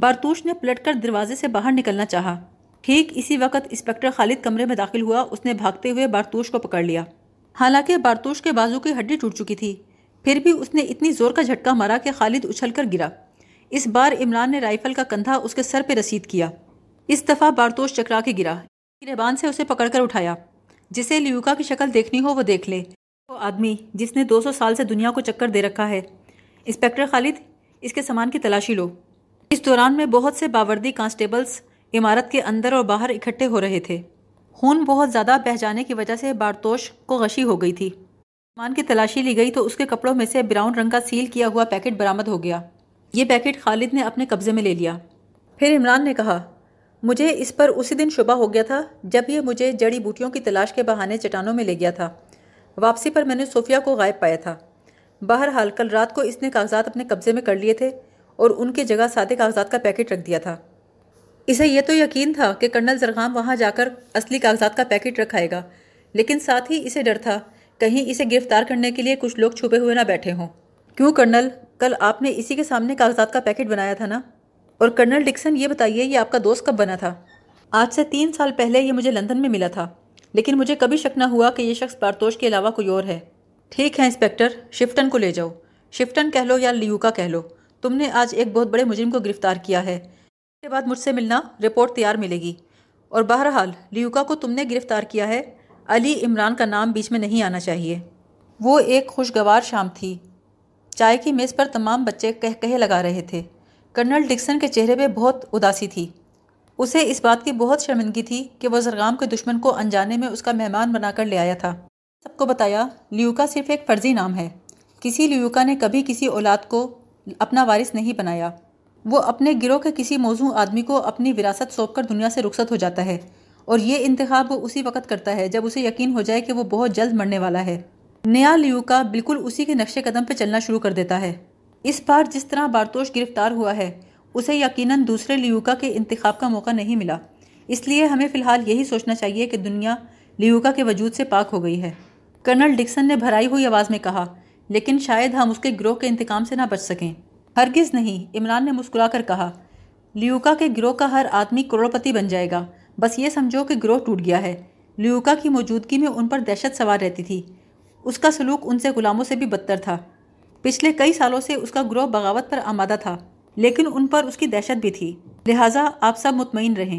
بارتوش نے پلٹ کر دروازے سے باہر نکلنا چاہا. ٹھیک اسی وقت انسپیکٹر خالد کمرے میں داخل ہوا. اس نے بھاگتے ہوئے بارتوش کو پکڑ لیا, حالانکہ بارتوش کے بازو کی ہڈی ٹوٹ چکی تھی. پھر بھی اس نے اتنی زور کا جھٹکا مارا کہ خالد اچھل کر گرا. اس بار عمران نے رائفل کا کندھا اس کے سر پہ رسید کیا. اس دفعہ بارتوش چکرا کے گرا. رہبان سے اسے پکڑ کر اٹھایا. جسے لیوکا کی شکل دیکھنی ہو وہ دیکھ لے, وہ آدمی جس نے 200 سال سے دنیا کو چکر دے رکھا ہے. انسپیکٹر خالد, اس کے سامان کی تلاشی لو. اس دوران میں بہت سے باوردی کانسٹیبلز عمارت کے اندر اور باہر اکٹھے ہو رہے تھے. خون بہت زیادہ بہہ جانے کی وجہ سے بارتوش کو غشی ہو گئی تھی. سامان کی تلاشی لی گئی تو اس کے کپڑوں میں سے براؤن رنگ کا سیل کیا ہوا پیکٹ برآمد ہو گیا. یہ پیکٹ خالد نے اپنے قبضے میں لے لیا. پھر عمران نے کہا, مجھے اس پر اسی دن شبہ ہو گیا تھا جب یہ مجھے جڑی بوٹیوں کی تلاش کے بہانے چٹانوں میں لے گیا تھا. واپسی پر میں نے صوفیہ کو غائب پایا تھا. بہرحال کل رات کو اس نے کاغذات اپنے قبضے میں کر لیے تھے اور ان کی جگہ سادے کاغذات کا پیکٹ رکھ دیا تھا. اسے یہ تو یقین تھا کہ کرنل زرغام وہاں جا کر اصلی کاغذات کا پیکٹ رکھائے گا, لیکن ساتھ ہی اسے ڈر تھا کہیں اسے گرفتار کرنے کے لیے کچھ لوگ چھپے ہوئے نہ بیٹھے ہوں. کیوں کرنل, کل آپ نے اسی کے سامنے کاغذات کا پیکٹ بنایا تھا نا؟ اور کرنل ڈکسن, یہ بتائیے یہ آپ کا دوست کب بنا تھا؟ آج سے 3 سال پہلے یہ مجھے لندن میں ملا تھا, لیکن مجھے کبھی شک نہ ہوا کہ یہ شخص بارتوش کے علاوہ کوئی اور ہے. ٹھیک ہے انسپیکٹر, شفٹن کو لے جاؤ. شفٹن کہہ لو یا لیوکا کہہ لو, تم نے آج ایک بہت بڑے مجرم کو گرفتار کیا ہے. اس کے بعد مجھ سے ملنا, رپورٹ تیار ملے گی. اور بہرحال لیوکا کو تم نے گرفتار کیا ہے, علی عمران کا نام بیچ میں نہیں آنا چاہیے. وہ ایک خوشگوار شام تھی. چائے کی میز پر تمام بچے کہے لگا رہے تھے. کرنل ڈکسن کے چہرے پہ بہت اداسی تھی. اسے اس بات کی بہت شرمندگی تھی کہ وہ زرغام کے دشمن کو انجانے میں اس کا مہمان بنا کر لے آیا تھا. سب کو بتایا لیوکا صرف ایک فرضی نام ہے, کسی لیوکا نے کبھی کسی اولاد کو اپنا وارث نہیں بنایا. وہ اپنے گروہ کے کسی موزوں آدمی کو اپنی وراثت سونپ کر دنیا سے رخصت ہو جاتا ہے, اور یہ انتخاب وہ اسی وقت کرتا ہے جب اسے یقین ہو جائے کہ وہ بہت جلد مرنے والا ہے. نیا لیوکا بالکل اسی کے نقش قدم پہ چلنا شروع کر دیتا ہے. اس بار جس طرح بارتوش گرفتار ہوا ہے اسے یقیناً دوسرے لیوکا کے انتخاب کا موقع نہیں ملا, اس لیے ہمیں فی الحال یہی سوچنا چاہیے کہ دنیا لیوکا کے وجود سے پاک ہو گئی ہے. کرنل ڈکسن نے بھرائی ہوئی آواز میں کہا, لیکن شاید ہم اس کے گروہ کے انتقام سے نہ بچ سکیں. ہرگز نہیں, عمران نے مسکرا کر کہا. لیوکا کے گروہ کا ہر آدمی کروڑپتی بن جائے گا, بس یہ سمجھو کہ گروہ ٹوٹ گیا ہے. لیوکا کی موجودگی میں ان پر دہشت سوار رہتی تھی, اس کا سلوک ان سے غلاموں سے بھی بدتر تھا. پچھلے کئی سالوں سے اس کا گروہ بغاوت پر آمادہ تھا, لیکن ان پر اس کی دہشت بھی تھی, لہٰذا آپ سب مطمئن رہیں.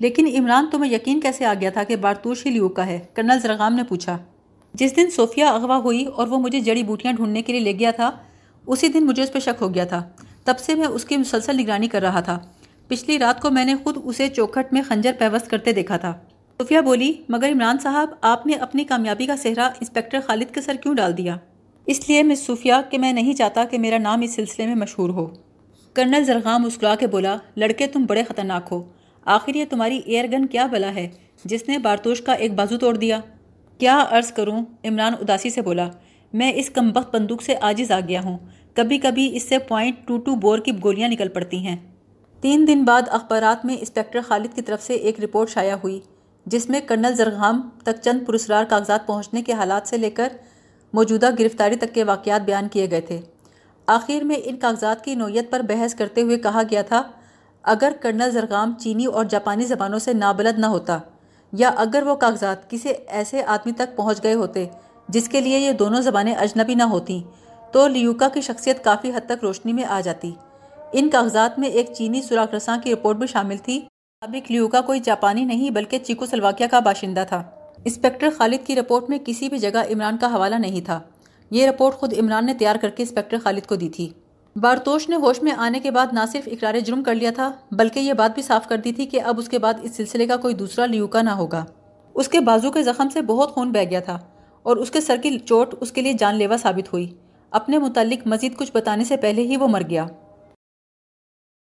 لیکن عمران, تمہیں یقین کیسے آ گیا تھا کہ بارتوش ہی لیوکا ہے؟ کرنل زرغام نے پوچھا. جس دن صوفیہ اغوا ہوئی اور وہ مجھے جڑی بوٹیاں ڈھونڈنے کے لیے لے گیا تھا, اسی دن مجھے اس پہ شک ہو گیا تھا. تب سے میں اس کی مسلسل نگرانی کر رہا تھا. پچھلی رات کو میں نے خود اسے چوکھٹ میں خنجر پیوست کرتے دیکھا تھا. صوفیہ بولی, مگر عمران صاحب آپ نے اپنی کامیابی کا سہرا انسپیکٹر خالد کے سر کیوں ڈال دیا؟ اس لیے مس صوفیہ کہ میں نہیں چاہتا کہ میرا نام اس سلسلے میں مشہور ہو. کرنل زرغام مسکرا کے بولا, لڑکے تم بڑے خطرناک ہو. آخر یہ تمہاری ایئر گن کیا بلا ہے جس نے بارتوش کا ایک بازو توڑ دیا؟ کیا عرض کروں, عمران اداسی سے بولا, میں اس کمبخت بندوق سے عاجز آ گیا ہوں. کبھی کبھی اس سے .22 بور کی گولیاں نکل پڑتی ہیں. 3 دن بعد اخبارات میں انسپیکٹر خالد کی طرف سے ایک رپورٹ شائع ہوئی, جس میں کرنل زرغام تک چند پرسرار کاغذات پہنچنے کے حالات سے لے کر موجودہ گرفتاری تک کے واقعات بیان کیے گئے تھے. آخر میں ان کاغذات کی نوعیت پر بحث کرتے ہوئے کہا گیا تھا, اگر کرنل زرغام چینی اور جاپانی زبانوں سے نابلد نہ ہوتا, یا اگر وہ کاغذات کسی ایسے آدمی تک پہنچ گئے ہوتے جس کے لیے یہ دونوں زبانیں اجنبی نہ ہوتیں, تو لیوکا کی شخصیت کافی حد تک روشنی میں آ جاتی۔ ان کاغذات میں ایک چینی سوراخ رساں کی رپورٹ بھی شامل تھی۔ ابک لیوکا کوئی جاپانی نہیں بلکہ چیکو سلواکیا کا باشندہ تھا۔ انسپیکٹر خالد کی رپورٹ میں کسی بھی جگہ عمران کا حوالہ نہیں تھا۔ یہ رپورٹ خود عمران نے تیار کر کے انسپیکٹر خالد کو دی تھی۔ بارتوش نے ہوش میں آنے کے بعد نہ صرف اقرار جرم کر لیا تھا بلکہ یہ بات بھی صاف کر دی تھی کہ اب اس کے بعد اس سلسلے کا کوئی دوسرا لیوکا نہ ہوگا۔ اس کے بازو کے زخم سے بہت خون بہہ گیا تھا اور اس کے سر کی چوٹ اس کے لیے جان لیوا ثابت ہوئی۔ اپنے متعلق مزید کچھ بتانے سے پہلے ہی وہ مر گیا۔